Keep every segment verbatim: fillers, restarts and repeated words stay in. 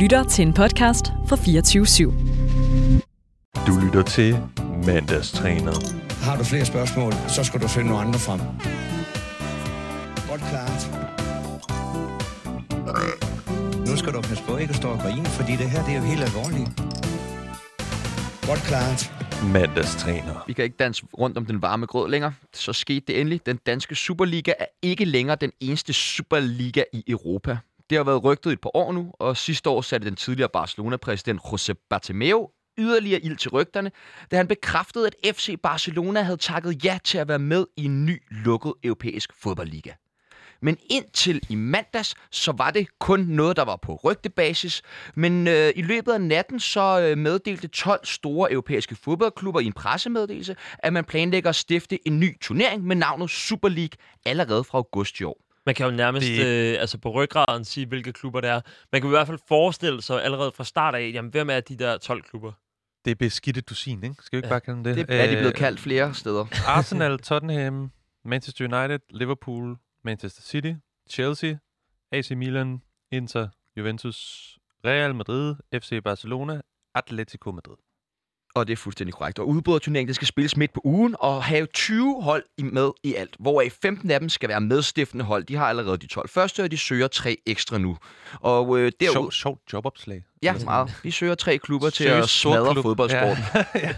lytter til en podcast fra fireogtyve syv. Du lytter til Mandagstræner. Har du flere spørgsmål, så skal du finde nogle andre frem. Godt klart. Nu skal du passe på ikke at stå og grine, fordi det her det er jo helt alvorligt. Godt klart. Mandagstræner. Vi kan ikke danse rundt om den varme grød længere. Så skete det endelig. Den danske Superliga er ikke længere den eneste Superliga i Europa. Det har været rygtet i et par år nu, og sidste år satte den tidligere Barcelona-præsident Josep Bartomeu yderligere ild til rygterne, da han bekræftede, at F C Barcelona havde takket ja til at være med i en ny, lukket europæisk fodboldliga. Men indtil i mandags, så var det kun noget, der var på rygtebasis. Men øh, i løbet af natten, så øh, meddelte tolv store europæiske fodboldklubber i en pressemeddelelse, at man planlægger at stifte en ny turnering med navnet Super League allerede fra august i år. Man kan jo nærmest det... øh, altså på ryggraden sige, hvilke klubber det er. Man kan i hvert fald forestille sig allerede fra start af, jamen hvem er de der tolv klubber? Det er beskidte dusin, ikke? Skal vi ikke ja. bare kalde det? Det er de blevet kaldt flere steder. Arsenal, Tottenham, Manchester United, Liverpool, Manchester City, Chelsea, A C Milan, Inter, Juventus, Real Madrid, F C Barcelona, Atletico Madrid. Og det er fuldstændig korrekt. Og udbryderturneringen skal spilles midt på ugen og have tyve hold med i alt, hvoraf femten af dem skal være medstiftende hold. De har allerede de tolv første, og de søger tre ekstra nu. Og øh, derud... sjovt jobopslag. Ja, meget. De søger tre klubber til at smadre fodboldsporten. Ja.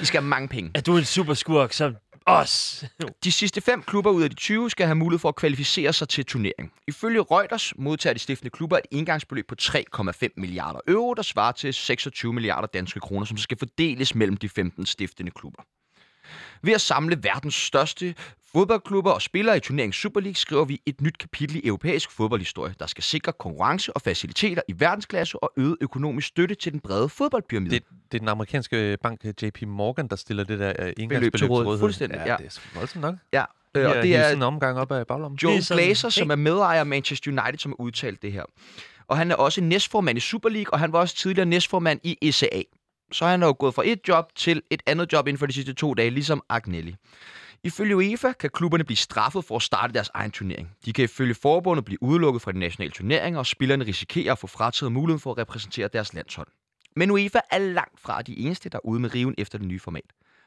De skal have mange penge. Er du en superskurk, så... Os. De sidste fem klubber ud af de tyve skal have mulighed for at kvalificere sig til turneringen. Ifølge Reuters modtager de stiftende klubber et engangsbeløb på tre komma fem milliarder euro, der svarer til seksogtyve milliarder danske kroner, som skal fordeles mellem de femten stiftende klubber. Ved at samle verdens største fodboldklubber og spillere i turneringens Super League, skriver vi et nyt kapitel i europæisk fodboldhistorie, der skal sikre konkurrence og faciliteter i verdensklasse og øget økonomisk støtte til den brede fodboldpyramide. Det, det er den amerikanske bank J P Morgan, der stiller det der engangsbeløb til rådighed. Fuldstændig, ja. ja. Det er voldsomt nok. Ja. Øh, og det er en omgang op ad baglommen. Joe Glazer, som er medejer af Manchester United, som har udtalt det her. Og han er også næstformand i Super League, og han var også tidligere næstformand i E C A. Så han er jo gået fra et job til et andet job inden for de sidste to dage, ligesom Agnelli. Ifølge UEFA kan klubberne blive straffet for at starte deres egen turnering. De kan ifølge forbundet blive udelukket fra de nationale turneringer, og spillerne risikerer at få frataget muligheden for at repræsentere deres landshold. Men UEFA er langt fra de eneste, der er ude med riven efter det nye format.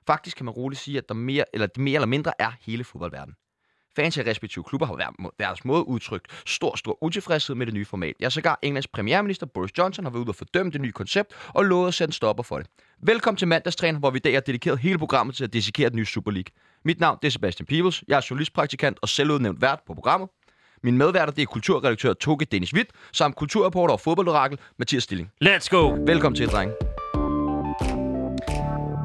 Faktisk kan man roligt sige, at der mere eller, mere eller mindre er hele fodboldverdenen. Fans af respektive klubber har deres måde udtrykt stor, stor utilfredshed med det nye format. Ja, sågar Englands premierminister Boris Johnson har været ude og fordømme det nye koncept og lovet at sætte en stopper for det. Velkommen til Mandagstræner, hvor vi i dag har dedikeret hele programmet til at dissekere den nye Super League. Mit navn er Sebastian Peebles, jeg er journalistpraktikant og selvudnævnt vært på programmet. Min medværter det er kulturredaktør Toge Dennis Witt, samt kulturreporter og fodboldorakel Mathias Stilling. Let's go! Velkommen til, drenge.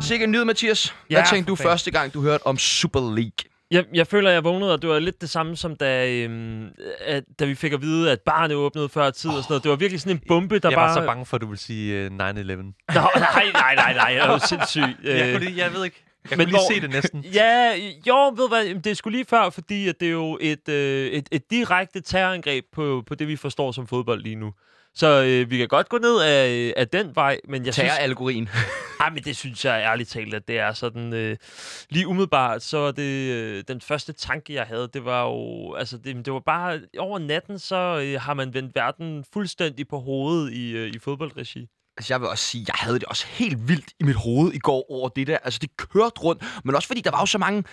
Sikke en nyhed, Mathias. Hvad ja, tænkte du fan. første gang, du hørte om Super League? Jeg, jeg føler, jeg vågnede, og det var lidt det samme, som da, øhm, at, da vi fik at vide, at barnet åbnede før tid oh, og sådan noget. Det var virkelig sådan en bombe, der jeg bare... Jeg var så bange for, at du ville sige uh, nine eleven. Nej, nej, nej, nej, nej. Jeg var sindssygt. Jeg, kunne, jeg ved ikke. Jeg men kunne lige hvor, se det næsten. Ja, jo, ved hvad, det skulle lige før, fordi at det er jo et, øh, et, et direkte terrorangreb på, på det, vi forstår som fodbold lige nu. Så øh, vi kan godt gå ned af, af den vej, men jeg synes... algorien. Ej, men det synes jeg ærligt talt, at det er sådan... Øh, lige umiddelbart, så det... Øh, den første tanke, jeg havde, det var jo... Altså, det, det var bare... Over natten, så øh, har man vendt verden fuldstændig på hovedet i, øh, i fodboldregi. Altså, jeg vil også sige, jeg havde det også helt vildt i mit hoved i går over det der. Altså, det kørte rundt, men også fordi der var jo så mange...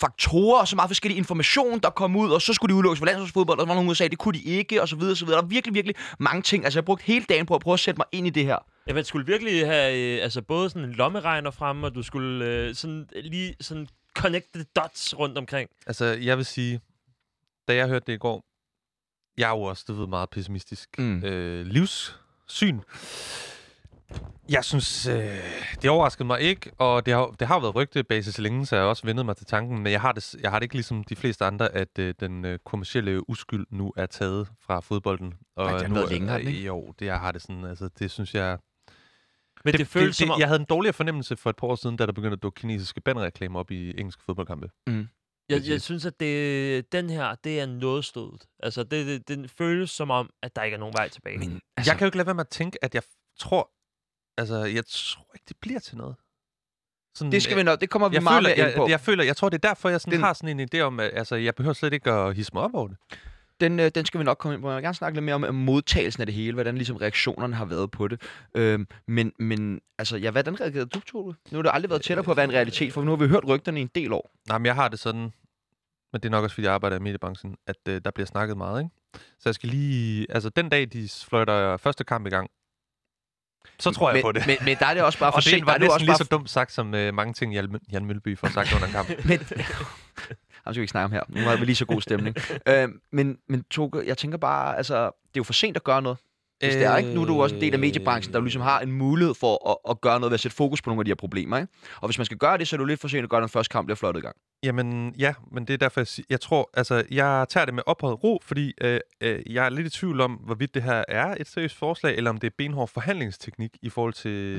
faktorer og så meget forskellige information, der kom ud, og så skulle de udelukkes fra landsholdsfodbold, og der var nogen, der sagde, det kunne de ikke, og så videre, og så videre. Der var virkelig, virkelig mange ting. Altså, jeg brugte hele dagen på at prøve at sætte mig ind i det her. Ja, man skulle virkelig have altså, både sådan en lommeregner frem, og du skulle øh, sådan, lige sådan connect the dots rundt omkring. Altså, jeg vil sige, da jeg hørte det i går, jeg er jo også, det ved, meget pessimistisk mm. øh, livssyn. Jeg synes, øh, det overraskede mig ikke, og det har, det har været rygtebasis længe, så jeg har også vendet mig til tanken, men jeg har det, jeg har det ikke ligesom de fleste andre, at øh, den øh, kommercielle uskyld nu er taget fra fodbolden. Og Ej, det har nu, været længe, har den, ikke? Jo, det, jeg har det sådan, altså det synes jeg... Men det, det føles det, som om... Jeg havde en dårligere fornemmelse for et par år siden, da der begyndte at dukke kinesiske bannerreklamer op i engelske fodboldkampe. Mm. Jeg, jeg synes, at det, den her, det er noget stødt. Altså, det, det, det føles som om, at der ikke er nogen vej tilbage. Men, altså... Jeg kan jo ikke lade være med at tænke, at jeg tror... Altså, jeg tror ikke, det bliver til noget. Sådan, det skal vi nok. Det kommer vi jeg meget føler, jeg, ind på. Jeg, jeg føler, jeg tror, det er derfor, jeg sådan, den... har sådan en idé om, at altså, jeg behøver slet ikke at hisse mig op over det. den, øh, den skal vi nok komme ind på. Jeg vil gerne snakke lidt mere om modtagelsen af det hele, hvordan ligesom reaktionerne har været på det. Øh, men, men altså, ja, hvordan reagerede du, Tore? Nu har det aldrig været tættere på at være en realitet, for nu har vi hørt rygterne i en del år. Nej, men jeg har det sådan, men det er nok også, fordi jeg arbejder i mediebranchen, at øh, der bliver snakket meget, ikke? Så jeg skal lige... Altså, den dag, de fløjter første kamp i gang, så tror jeg men, på det. Men, men der er det også bare for sent. Og det var der næsten også lige så dumt sagt, som øh, mange ting, Jan, Jan Mølby får sagt under en kamp. men, Jamen, skal vi ikke snakke om her. Nu har vi lige så god stemning. øh, men, men Toke, jeg tænker bare, altså, det er jo for sent at gøre noget. Hvis øh, det er, ikke? Nu er du også en del af mediebranchen, der ligesom har en mulighed for at, at gøre noget ved at sætte fokus på nogle af de her problemer, ikke? Og hvis man skal gøre det, så er det jo lidt for sent at gøre den første kamp, der er flottet i gang. Jamen, ja, men det er derfor, jeg, sig- jeg tror, altså, jeg tager det med ophøjet ro, fordi øh, øh, jeg er lidt i tvivl om, hvorvidt det her er et seriøst forslag, eller om det er benhård forhandlingsteknik i forhold til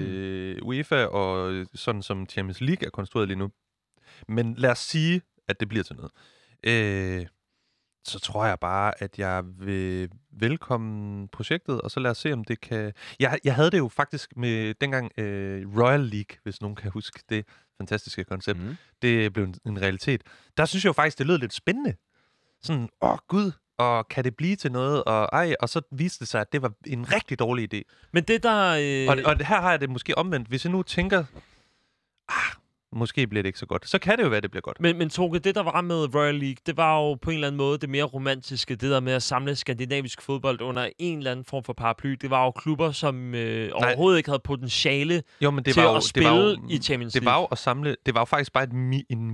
mm. UEFA og sådan som Champions League er konstrueret lige nu. Men lad os sige, at det bliver til noget. Øh, så tror jeg bare, at jeg vil velkomme projektet, og så lad os se, om det kan... Jeg, jeg havde det jo faktisk med dengang øh, Royal League, hvis nogen kan huske det fantastiske koncept. Mm. Det blev en, en realitet. Der synes jeg jo faktisk, det lød lidt spændende. Sådan, åh gud, og kan det blive til noget? Og, ej, og så viste det sig, at det var en rigtig dårlig idé. Men det der... Øh... Og, og her har jeg det måske omvendt. Hvis jeg nu tænker... Ah, måske bliver det ikke så godt. Så kan det jo være, det bliver godt. Men, men Toke, det der var med Royal League, det var jo på en eller anden måde det mere romantiske, det der med at samle skandinavisk fodbold under en eller anden form for paraply. Det var jo klubber, som øh, overhovedet ikke havde potentiale jo, men det til var jo, at spille det var jo, i Champions League. Det var jo at samle, det var jo faktisk bare et mi, en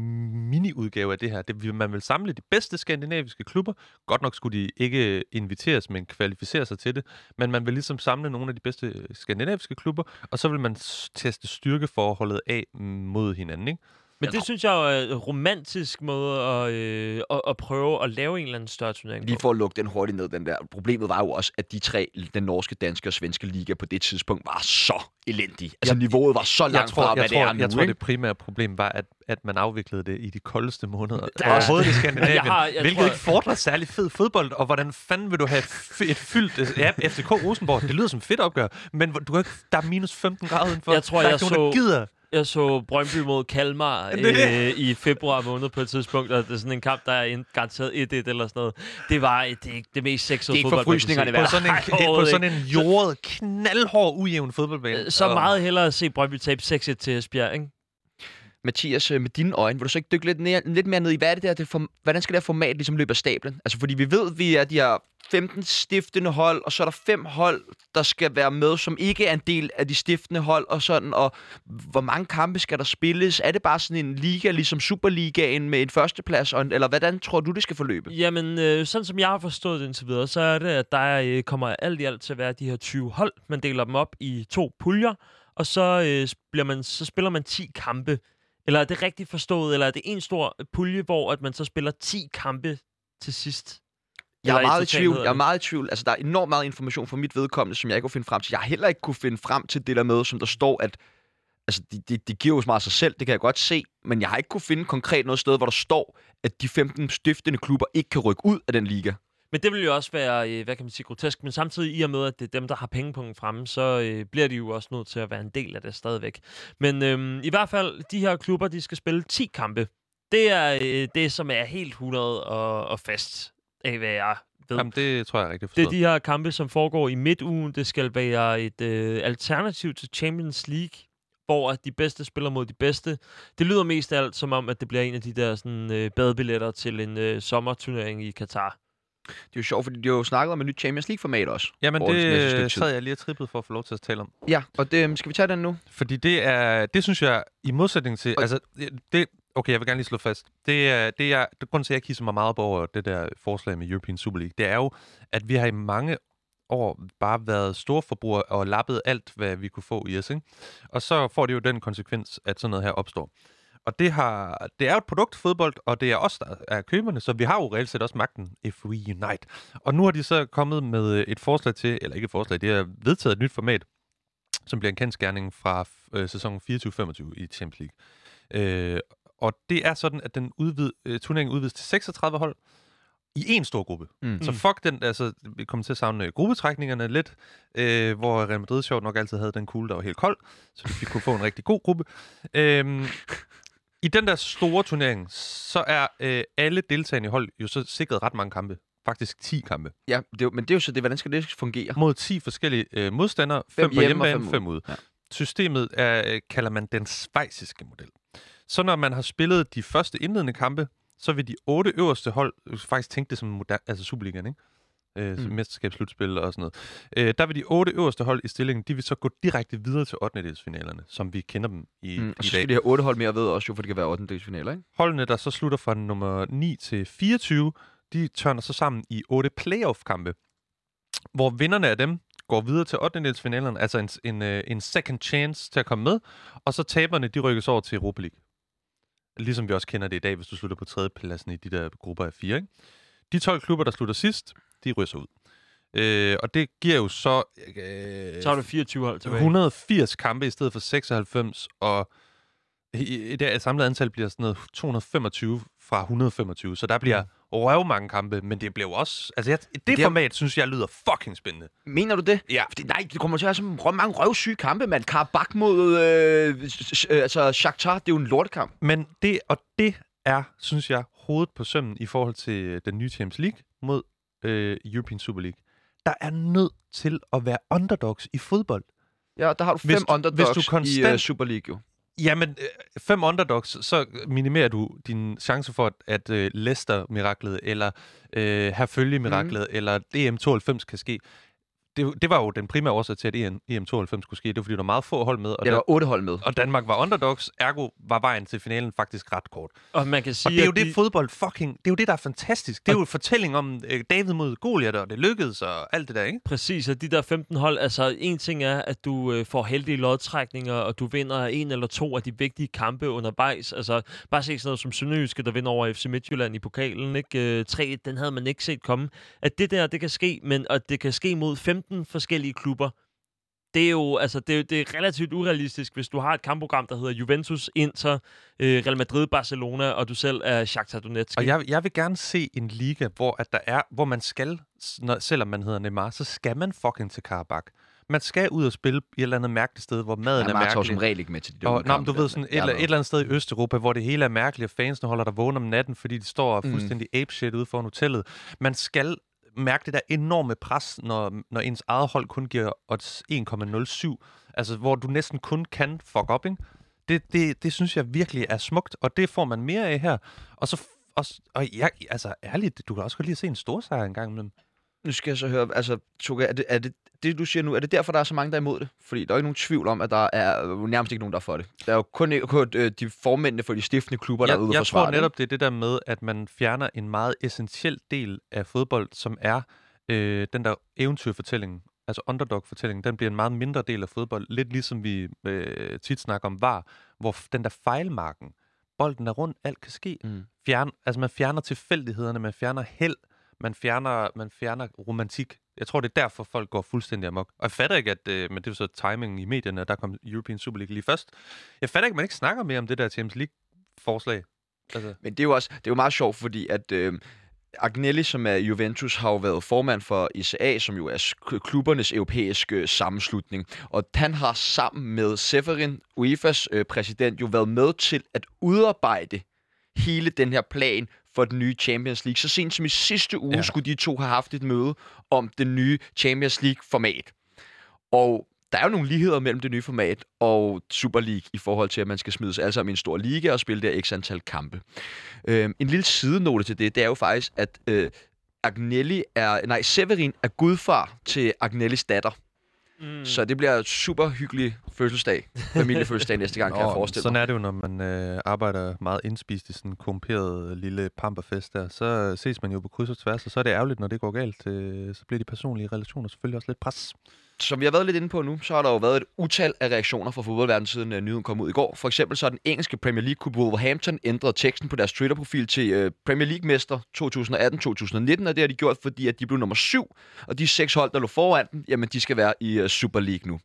mini-udgave af det her. Det, man ville samle de bedste skandinaviske klubber. Godt nok skulle de ikke inviteres, men kvalificere sig til det. Men man ville ligesom samle nogle af de bedste skandinaviske klubber, og så ville man teste styrkeforholdet af mod hinanden. Anden, ikke? Men jeg det tror... synes jeg er en romantisk måde at, øh, at, at prøve at lave en eller anden større turnering. Lige for at lukke den hurtigt ned, den der. Problemet var jo også, at de tre, den norske, danske og svenske liga på det tidspunkt, var så elendig. Altså jeg, niveauet var så langt tror, fra, hvad tror, det er nu. Jeg tror, det primære problem var, at, at man afviklede det i de koldeste måneder. Der er overhovedet i Skandinavien, jeg har, jeg hvilket tror, ikke fordrer særlig fed fodbold. Og hvordan fanden vil du have f- et fyldt... Ja, F C K Rosenborg, det lyder som fedt opgør, men du kan ikke, der er minus femten grader udenfor. Jeg tror, der er jeg nogen, så... der gider. Jeg så Brøndby mod Kalmar øh, i februar måned på et tidspunkt, og det er sådan en kamp, der er garanteret et et eller sådan noget. Det var et, det, det mest sexede fodbold. Det er ikke på sådan en, ej, på sådan en jordet, knaldhård, ujævn fodboldbane. Så meget hellere at se Brøndby tabe seks et til Esbjerg, ikke? Mathias, med dine øjne, vil du så ikke dykke lidt, ned, lidt mere ned i, hvad er det der, det for, hvordan skal det her format ligesom løbe af stablen? Altså, fordi vi ved, vi er de her femten stiftende hold, og så er der fem hold, der skal være med, som ikke er en del af de stiftende hold, og sådan, og hvor mange kampe skal der spilles? Er det bare sådan en liga, ligesom Superligaen med en førsteplads, og en, eller hvordan tror du, det skal forløbe? Jamen, øh, sådan som jeg har forstået det indtil videre, så er det, at der øh, kommer alt i alt til at være de her tyve hold. Man deler dem op i to puljer, og så, øh, bliver man, så spiller man ti kampe. Eller er det rigtigt forstået, eller er det en stor pulje, hvor at man så spiller ti kampe til sidst? Jeg er meget i tvivl. Jeg er meget i tvivl. Altså, der er enormt meget information fra mit vedkommende, som jeg ikke kunne finde frem til. Jeg har heller ikke kunne finde frem til det der med, som der står, at altså, det de, de giver jo meget sig selv, det kan jeg godt se, men jeg har ikke kunne finde konkret noget sted, hvor der står, at de femten stiftende klubber ikke kan rykke ud af den liga. Men det vil jo også være, hvad kan man sige, grotesk, men samtidig i og med, at det er dem, der har pengepunkten fremme, så øh, bliver de jo også nødt til at være en del af det stadigvæk. Men øh, i hvert fald, de her klubber, de skal spille ti kampe. Det er øh, det, som er helt hundrede og, og fast af, hvad jeg ved. Jamen, det tror jeg rigtig forstået. Det er de her kampe, som foregår i midtugen. Det skal være et øh, alternativ til Champions League, hvor de bedste spiller mod de bedste. Det lyder mest af alt som om, at det bliver en af de der sådan, øh, badebilletter til en øh, sommerturnering i Qatar. Det er jo sjovt, fordi de har jo snakket om et nyt Champions League-format også. Jamen, det sad jeg lige og trippede for at få lov til at tale om. Ja, og det, skal vi tage den nu? Fordi det er, det synes jeg, i modsætning til... Og altså, det, okay, jeg vil gerne lige slå fast. Det er, det er grunden til, at jeg kigger mig meget op over det der forslag med European Super League. Det er jo, at vi har i mange år bare været store forbrugere og lappet alt, hvad vi kunne få i os, ikke? Og så får det jo den konsekvens, at sådan noget her opstår. Og det, har, det er jo et produkt, fodbold, og det er os, der er køberne, så vi har jo reelt set også magten, if we unite. Og nu har de så kommet med et forslag til, eller ikke et forslag, det er vedtaget et nyt format, som bliver en kendsgerning fra øh, sæsonen fireogtyve femogtyve i Champions League. Øh, og det er sådan, at den udvid, øh, turneringen udvides til seksogtredive hold i én stor gruppe. Mm. Så fuck den, altså, vi kommer til at savne gruppetrækningerne lidt, øh, hvor Real Madrid sjovt nok altid havde den kugle, der var helt kold, så vi kunne få en rigtig god gruppe. Øh, I den der store turnering, så er øh, alle deltagende hold jo så sikret ret mange kampe. faktisk ti kampe. Ja, det, men det er jo så det, hvordan skal det fungere? Mod ti forskellige øh, modstandere, fem på hjemmebane, fem ude. Ja. Systemet er, kalder man den schweiziske model. Så når man har spillet de første indledende kampe, så vil de otte øverste hold faktisk tænke det som moderne, altså Superligaen, ikke? Øh, mm. mesterskabsslutspil og sådan noget. Øh, der vil de otte øverste hold i stillingen, de vil så gå direkte videre til ottendedelsfinalerne, som vi kender dem i, mm. i dag. Og så skal de have otte hold mere ved også, jo, for det kan være ottendedelsfinaler, ikke? Holdene, der så slutter fra nummer ni til fireogtyve, de tørner så sammen i otte playoff-kampe, hvor vinderne af dem går videre til ottendedelsfinalerne, altså en, en, en second chance til at komme med, og så taberne, de rykkes over til Europa League. Ligesom vi også kender det i dag, hvis du slutter på tredjepladsen i de der grupper af fire, ikke? De tolv klubber, der slutter sidst, de ryser ud. Øh, og det giver jo så... Øh, så har du fireogtyve hold tilbage. et hundrede og firs kampe i stedet for seksoghalvfems, og i det samlede antal bliver sådan noget to hundrede og femogtyve fra et hundrede og femogtyve, så der bliver røv mange kampe, men det blev også... Altså, jeg, det, det format, er... synes jeg, lyder fucking spændende. Mener du det? Ja. Fordi, nej, det kommer til at være så mange røvsyge kampe, mand. Qarabag mod øh, øh, altså Shakhtar, det er jo en lortekamp. Men det, og det er, synes jeg, hovedet på sømmen i forhold til den nye Champions League mod øh, European Super League. Der er nødt til at være underdogs i fodbold. Ja, der har du fem hvis, underdogs hvis du konstant... i uh, Super League, jo. Jamen, fem underdogs, så minimerer du din chance for, at uh, Leicester-miraklet, eller uh, Herfølge-miraklet, mm. eller E M tooghalvfems kan ske. Det, det var jo den primære årsag til, at E M tooghalvfems skulle ske. Det var, fordi der var meget få hold med. Og ja, der var otte hold med. Og Danmark var underdogs, ergo var vejen til finalen faktisk ret kort. Og man kan sige, og det er jo det de... fodbold fucking... Det er jo det, der er fantastisk. Det er og... jo en fortælling om øh, David mod Goliath, og det lykkedes, og alt det der, ikke? Præcis, og de der femten hold... Altså, en ting er, at du øh, får heldige lodtrækninger, og du vinder en eller to af de vigtige kampe undervejs. Altså, bare se sådan noget som Sønderjyske, der vinder over F C Midtjylland i pokalen, ikke? Øh, tre, den havde man ikke set komme. At det der, det kan ske, men at det kan ske mod femten forskellige klubber. Det er jo altså det er, det er relativt urealistisk, hvis du har et kampprogram, der hedder Juventus, Inter, øh, Real Madrid, Barcelona, og du selv er Shakhtar Donetsk. Og jeg, jeg vil gerne se en liga, hvor at der er, hvor man skal, når, selvom man hedder Neymar, så skal man fucking til Qarabag. Man skal ud og spille i et eller andet mærkeligt sted, hvor maden ja, er mærkelig. Jeg tager som regel ikke med til de dumme og, kampe. Nå, du ved, sådan et, ja, et eller andet sted i Østeuropa, hvor det hele er mærkeligt, og fansene holder der vågen om natten, fordi de står mm. fuldstændig apeshit ude foran hotellet. Man skal mærke det der enorme pres, når, når ens eget hold kun giver odds en komma nul syv. Altså, hvor du næsten kun kan fuck up, ikke? Det, det, det synes jeg virkelig er smukt, og det får man mere af her. Og så... Og, og jeg, altså, ærligt, du kan også godt lide at se en storsejr engang med dem. Nu skal jeg så høre, altså, Tukke, er det, er det det, du siger nu, er det derfor, der er så mange, der er imod det? Fordi der er jo ikke nogen tvivl om, at der er nærmest ikke nogen, der er for det. Der er jo kun, kun de formændene for de stiftende klubber, der jeg, er ude for forsvaret. Jeg tror netop, det er det der med, at man fjerner en meget essentiel del af fodbold, som er øh, den der eventyrfortælling, altså underdog-fortælling, den bliver en meget mindre del af fodbold. Lidt ligesom vi øh, tit snakker om V A R, hvor den der fejlmarken, bolden er rundt, alt kan ske. Mm. Fjern, altså man fjerner tilfældighederne, man fjerner held, man fjerner, man fjerner romantik. Jeg tror, det er derfor, folk går fuldstændig amok. Og jeg fatter ikke, at... Øh, men det er så timingen i medierne, og der kom European Super League lige først. Jeg fatter ikke, at man ikke snakker mere om det der Champions League-forslag. Altså. Men det er jo også... Det er jo meget sjovt, fordi at... Øh, Agnelli, som er Juventus, har jo været formand for E C A, som jo er klubbernes europæiske sammenslutning. Og han har sammen med Čeferin, U E F A's øh, præsident, jo været med til at udarbejde hele den her plan for den nye Champions League. Så sent som i sidste uge ja. skulle de to have haft et møde om det nye Champions League-format. Og der er jo nogle ligheder mellem det nye format og Super League i forhold til, at man skal smides alle sammen i en stor liga og spille der x antal kampe. Øhm, en lille sidenote til det, det er jo faktisk, at øh, Agnelli er, nej, Čeferin er gudfar til Agnellis datter. Mm. Så det bliver et super hyggelig fødselsdag, familiefødselsdag næste gang, kan Nå, jeg forestille mig. Sådan er det jo, når man øh, arbejder meget indspist i sådan en korrumperet lille pamperfest der. Så ses man jo på kryds og tværs, og så er det ærgerligt, når det går galt. Øh, så bliver de personlige relationer selvfølgelig også lidt pres. Som vi har været lidt inde på nu, så har der jo været et utal af reaktioner fra fodboldverdenen, siden uh, nyheden kom ud i går. For eksempel så har den engelske Premier League-klub Wolverhampton ændret teksten på deres Twitter-profil til uh, Premier League-mester to tusind og atten til to tusind og nitten, og det har de gjort, fordi at de blev nummer syv, og de seks hold, der lå foran dem, jamen de skal være i uh, Super League nu.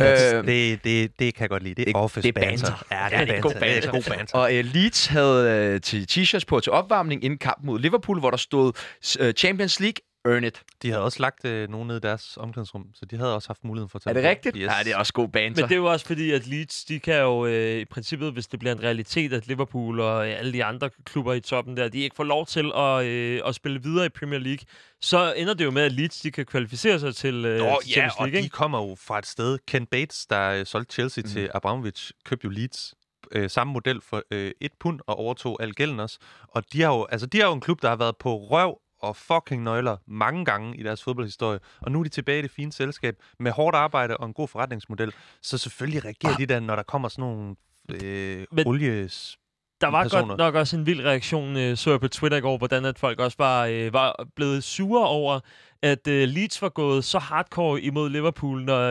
øh, det, det, det kan jeg godt lide. Det er office-banter. Ja, det er god banter. God banter. Og uh, Leeds havde uh, t-shirts på til opvarmning inden kamp mod Liverpool, hvor der stod uh, Champions League Earn it. De havde også lagt øh, nogen ned i deres omklædningsrum, så de havde også haft muligheden for at tage. Er det rigtigt? Yes. Ja, det er også god banter. Men det er jo også fordi, at Leeds, de kan jo øh, i princippet, hvis det bliver en realitet, at Liverpool og øh, alle de andre klubber i toppen der, de ikke får lov til at, øh, at spille videre i Premier League, så ender det jo med, at Leeds, de kan kvalificere sig til øh, Nå, Champions League. Ja, og ikke? De kommer jo fra et sted. Ken Bates, der øh, solgte Chelsea mm. til Abramovich, købte jo Leeds. Øh, samme model for øh, et pund og overtog al gælden også. Og de har jo, altså, de har jo en klub, der har været på røv og fucking nøgler mange gange i deres fodboldhistorie. Og nu er de tilbage i det fine selskab med hårdt arbejde og en god forretningsmodel. Så selvfølgelig reagerer de der, når der kommer sådan nogle øh, olies... Der var personer. Godt nok også en vild reaktion, så jeg på Twitter i går, hvordan at folk også var, var blevet sure over, at Leeds var gået så hardcore imod Liverpool, når,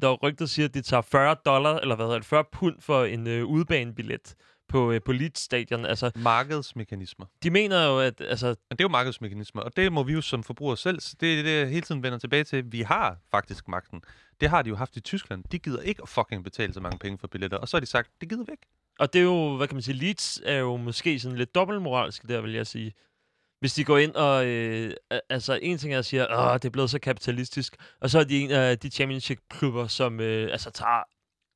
når rygtet siger, at de tager fyrre dollar, eller hvad hedder det, fyrre pund for en udbanebillet på, på Leeds-stadion. Altså, markedsmekanismer. De mener jo, at... Altså, det er jo markedsmekanismer, og det må vi jo som forbrugere selv, det er det, jeg hele tiden vender tilbage til. Vi har faktisk magten. Det har de jo haft i Tyskland. De gider ikke at fucking betale så mange penge for billetter, og så har de sagt, det gider vi ikke. Og det er jo, hvad kan man sige, Leeds er jo måske sådan lidt dobbeltmoralsk der, vil jeg sige. Hvis de går ind og, øh, altså en ting er at sige, åh, det er blevet så kapitalistisk, og så er de en af de championship-klubber, som øh, altså tager,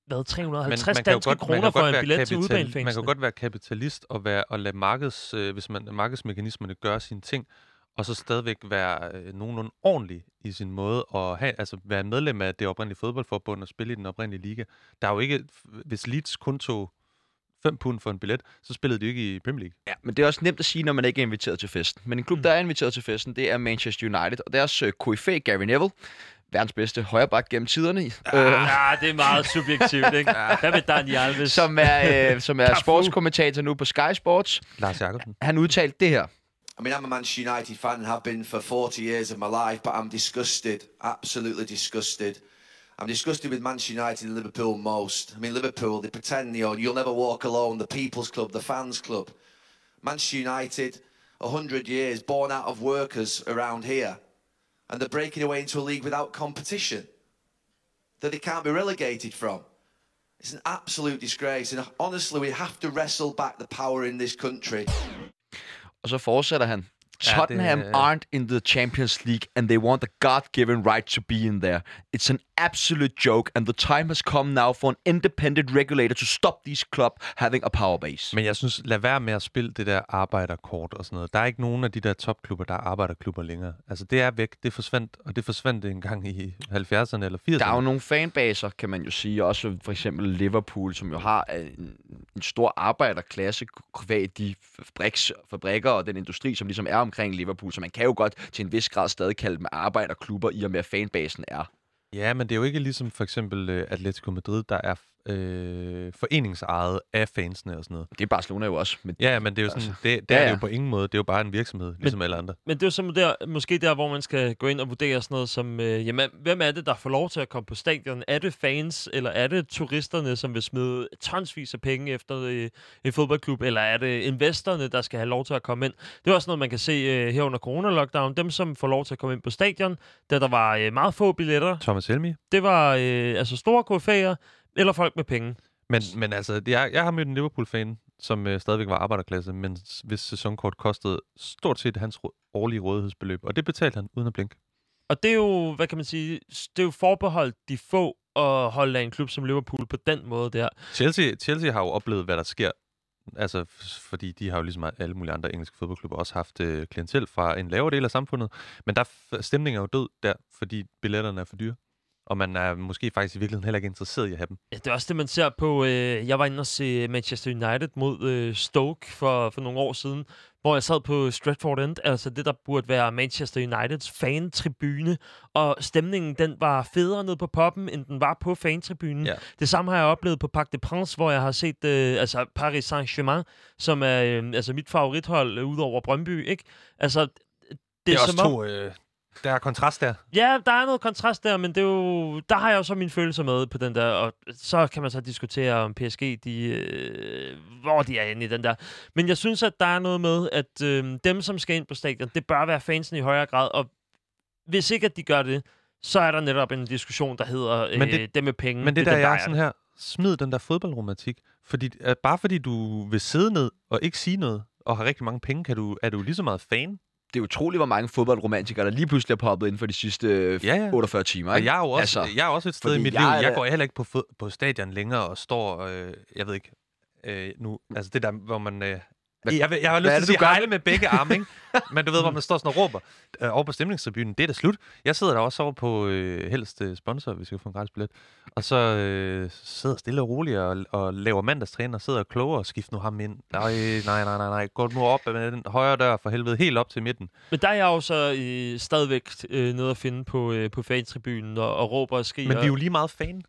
hvad, tre hundrede og halvtreds man, man danske godt, kroner for en billet kapital, til udbanefængsel. Man kan godt være kapitalist og, være, og lade markeds, øh, hvis man, markedsmekanismerne gør sine ting, og så stadigvæk være øh, nogenlunde ordentlig i sin måde at have, altså være medlem af det oprindelige fodboldforbund og spille i den oprindelige liga. Der er jo ikke, hvis Leeds kun tog fem pund for en billet, så spillede de ikke i Premier League. Ja, men det er også nemt at sige, når man ikke er inviteret til festen. Men en klub, mm. der er inviteret til festen, det er Manchester United, og deres koryfæ Gary Neville, verdens bedste højreback gennem tiderne. Ah, øh. ah, det er meget subjektivt, ikke? Hvad med Daniel Alves? Som er, øh, som er sportskommentator nu på Sky Sports. Lars Jacobsen. Han udtalte det her. I mean, I'm a Manchester United fan and have been for forty years of my life, but I'm disgusted. Absolutely disgusted. I'm disgusted with Manchester United and Liverpool most. I mean, Liverpool, they pretend they own, you'll never walk alone, the people's club, the fans club. Manchester United, one hundred years, born out of workers around here. And they're breaking away into a league without competition that they can't be relegated from. It's an absolute disgrace. And honestly, we have to wrestle back the power in this country. Og så fortsætter han. Tottenham ja, det, ja. aren't in the Champions League, and they want the God-given right to be in there. It's an absolute joke, and the time has come now for an independent regulator to stop these clubs having a power base. Men jeg synes, lad være med at spille det der arbejderkort og sådan noget. Der er ikke nogen af de der topklubber, der er arbejderklubber længere. Altså, det er væk, det forsvandt, og det forsvandt engang i halvfjerdserne eller firserne. Der er jo nogle fanbaser, kan man jo sige. Også for eksempel Liverpool, som jo har en, en stor arbejderklasse, hvad de fabriks, fabrikker og den industri, som ligesom er omkring Liverpool, så man kan jo godt til en vis grad stadig kalde dem arbejderklubber, i og med at fanbasen er. Ja, men det er jo ikke ligesom for eksempel uh, Atletico Madrid, der er øh, foreningsejet af fansene og sådan noget. Det er Barcelona jo også. Men ja, men det er jo sådan, altså, det, det ja, ja. er det jo på ingen måde. Det er jo bare en virksomhed, ligesom men, alle andre. Men det er jo sådan der, måske der, hvor man skal gå ind og vurdere sådan noget som, øh, jamen, hvem er det, der får lov til at komme på stadion? Er det fans, eller er det turisterne, som vil smide tonsvis af penge efter øh, en fodboldklub, eller er det investorerne, der skal have lov til at komme ind? Det er også noget, man kan se øh, her under corona-lockdown. Dem, som får lov til at komme ind på stadion, da der var øh, meget få billetter. Thomas Helmi. Det var øh, altså store koryfæer, eller folk med penge. Men, men altså, jeg, jeg har mødt en Liverpool-fan, som øh, stadigvæk var arbejderklasse, men hvis sæsonkort kostede stort set hans ro- årlige rådighedsbeløb, og det betalte han uden at blinke. Og det er jo, hvad kan man sige, det er jo forbeholdt de få at holde af en klub som Liverpool på den måde der. Chelsea, Chelsea har jo oplevet, hvad der sker. Altså, fordi de har jo ligesom alle mulige andre engelske fodboldklubber også haft øh, klientel fra en lavere del af samfundet, men der f- stemningen er jo død der, fordi billetterne er for dyre. Og man er måske faktisk i virkeligheden heller ikke interesseret i at have dem. Ja, det er også det, man ser på. Øh, jeg var inde og se Manchester United mod øh, Stoke for, for nogle år siden, hvor jeg sad på Stratford End, altså det, der burde være Manchester Uniteds fantribune. Og stemningen, den var federe ned på poppen, end den var på fantribunen. Ja. Det samme har jeg oplevet på Parc des Princes, hvor jeg har set øh, altså Paris Saint-Germain, som er øh, altså mit favorithold øh, ud over Brøndby, ikke? Altså, det, det er også som to... Øh... Der er kontrast der. Ja, der er noget kontrast der, men det er jo, der har jeg jo så mine følelser med på den der, og så kan man så diskutere om P S G, de, øh, hvor de er inde i den der. Men jeg synes, at der er noget med, at øh, dem, som skal ind på stadion, det bør være fansen i højere grad, og hvis ikke, at de gør det, så er der netop en diskussion, der hedder øh, det, dem med penge. Men det, det der, der er sådan her, smid den der fodboldromantik, fordi, at bare fordi du vil sidde ned og ikke sige noget, og har rigtig mange penge, kan du, er du lige så meget fan det er utroligt, hvor mange fodboldromantikere, der lige pludselig er poppet inden for de sidste ja, ja. otteogfyrre timer. Ikke? Og jeg er jo også, altså, jeg er også et sted i mit jeg liv. Jeg er... går heller ikke på, fod- på stadion længere og står, øh, jeg ved ikke, øh, nu, altså det der, hvor man... Øh, Hvad, jeg, jeg har lyst til at sige hejle med begge arme, ikke? Men du ved, hvor man står sådan og råber øh, over på stemningstribunen. Det er da slut. Jeg sidder der også over på øh, helst sponsor, hvis vi får en gratis billet. Og så øh, sidder stille og roligt og, og laver mandagstræner, og sidder og kloger og skifter nu ham ind. Nej, nej, nej, nej, nej. Gå nu op med den højre dør for helvede, helt op til midten. Men der er jeg jo så øh, stadigvæk øh, nede at finde på, øh, på fantribunen og, og råber og skriger. Men vi er jo lige meget fan.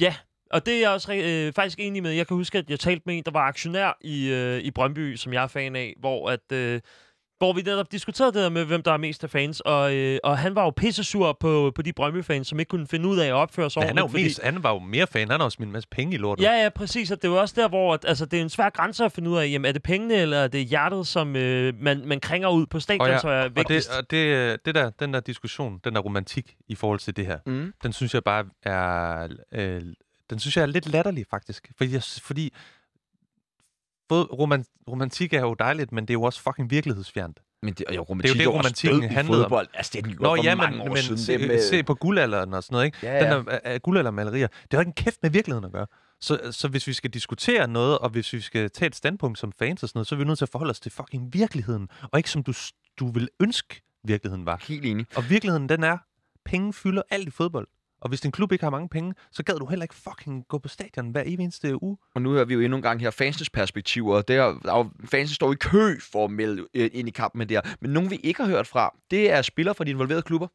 Ja, og det er jeg også øh, faktisk enig med. Jeg kan huske, at jeg talte med en, der var aktionær i, øh, i Brøndby, som jeg er fan af, hvor, at, øh, hvor vi netop diskuterede det der med, hvem der er mest af fans. Og, øh, og han var jo pissesur på, på de Brøndby-fans, som ikke kunne finde ud af at opføre sig ordentligt. Han, fordi... mest, han var jo mere fan. Han har også smidt en masse penge i lortet. Ja, ja, præcis. Og det er jo også der, hvor at, altså, det er en svær grænse at finde ud af, jamen, er det pengene, eller er det hjertet, som øh, man, man kringer ud på stadion, ja, så er vigtigst. Og, det, og det, det der, den der diskussion, den der romantik i forhold til det her, mm. den synes jeg bare er... Øh, Den synes jeg er lidt latterlig, faktisk. Fordi, fordi både romant, romantik er jo dejligt, men det er jo også fucking virkelighedsfjernt. Men det, ja, romantik det er jo det, romantikken handlede om. Altså, det er den jo ja, mange men, år siden. Se, med... se på guldalderen og sådan noget, ikke? Ja, ja. Den der uh, guldaldermalerier, det har ikke en kæft med virkeligheden at gøre. Så, så hvis vi skal diskutere noget, og hvis vi skal tage et standpunkt som fans og sådan noget, så er vi nødt til at forholde os til fucking virkeligheden, og ikke som du, du vil ønske, virkeligheden var. Helt enig. Og virkeligheden, den er, penge fylder alt i fodbold. Og hvis din klub ikke har mange penge, så gad du heller ikke fucking gå på stadion hver eneste uge. Og nu hører vi jo endnu en gang her fansens perspektiver. Der, der fansen står i kø for at melde ind i kampen med det her. Men nogen vi ikke har hørt fra, det er spillere fra de involverede klubber.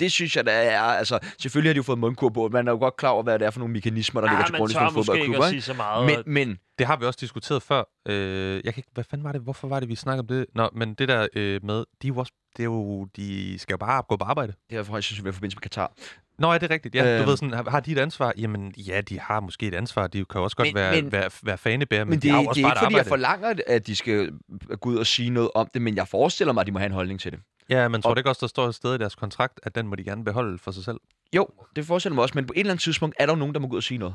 Det synes jeg, der er. Altså, selvfølgelig har de jo fået mundkur på. Man er jo godt klar over, hvad det er for nogle mekanismer, der ja, ligger til grund i sådan en fodboldklub. Men, men det har vi også diskuteret før. Øh, jeg kan ikke, hvad fanden var det? Hvorfor var det, vi snakkede om det? Nå, men det der øh, med, de, was, det er jo, de skal jo bare gå på arbejde. Det er for højst sandsynligt i forbindelse med Qatar. Nå, ja, det er rigtigt. Ja, øh, du ved sådan, har de et ansvar? Jamen, ja, de har måske et ansvar. De kan også godt men, være, men, være, være fanebærer, men, men de har også det er bare ikke, fordi jeg forlanger, at de skal gå ud og sige noget om det, men jeg forestiller mig, at de må have en holdning til det. Ja, men tror og, det ikke også, der står et sted i deres kontrakt, at den må de gerne beholde for sig selv? Jo, det forestiller mig også, men på et eller andet tidspunkt er der nogen, der må gå ud og sige noget.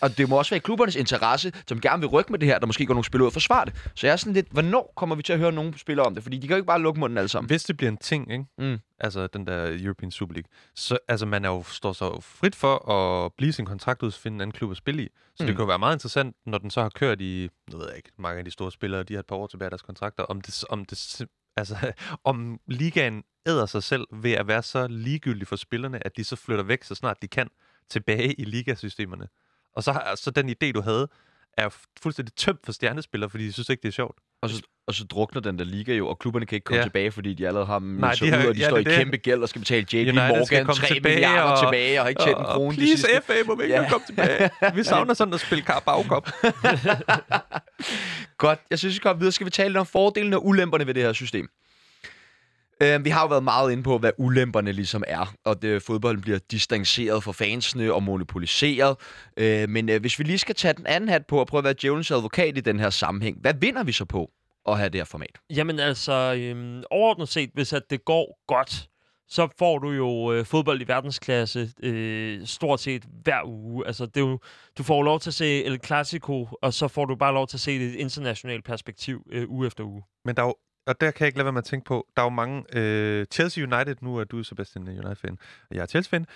Og det må også være i klubbernes interesse, som gerne vil rykke med det her, der måske går nogle spillere ud og forsvare det. Så jeg er sådan lidt, hvornår kommer vi til at høre nogle spillere om det? Fordi de kan jo ikke bare lukke munden alle sammen. Hvis det bliver en ting, ikke? Mm. Altså den der European Super League, så altså, man er jo, står så frit for at blive sin kontrakt ud og finde en anden klub at spille i. Så mm. det kan jo være meget interessant, når den så har kørt i, jeg ved ikke, mange af de store spillere, de har et par år tilbage af deres kontrakter, om det, om det altså, om ligaen æder sig selv ved at være så ligegyldig for spillerne, at de så flytter væk, så snart de kan, tilbage i ligasystemerne. Og så, så den idé, du havde, er fuldstændig tømt for stjernespillere, fordi de synes ikke, det er sjovt. Og så, og så drukner den der liga jo, og klubberne kan ikke komme ja. tilbage, fordi de allerede har dem så ud, og de ja, står i det. Kæmpe gæld og skal betale J P United Morgan tre milliarder og, tilbage, og har ikke tjent en krone. Please, sidste... F A må vi ikke ja. komme tilbage. Vi savner sådan at spille Qarabag Cup. Godt, jeg synes, vi kommer videre. Skal vi tale lidt om fordelene og ulemperne ved det her system? Vi har jo været meget inde på, hvad ulemperne ligesom er, og det, fodbolden bliver distanceret fra fansene og monopoliseret. Øh, men øh, hvis vi lige skal tage den anden hat på og prøve at være djævelens advokat i den her sammenhæng, hvad vinder vi så på at have det her format? Jamen altså, øh, overordnet set, hvis at det går godt, så får du jo øh, fodbold i verdensklasse øh, stort set hver uge. Altså, det er jo, du får lov til at se El Clasico, og så får du bare lov til at se det i et internationalt perspektiv øh, uge efter uge. Men der er jo og der kan jeg ikke lade være med at tænke på, der er jo mange... Øh, Chelsea United, nu er du Sebastian United-fan, og jeg er Chelsea-fan,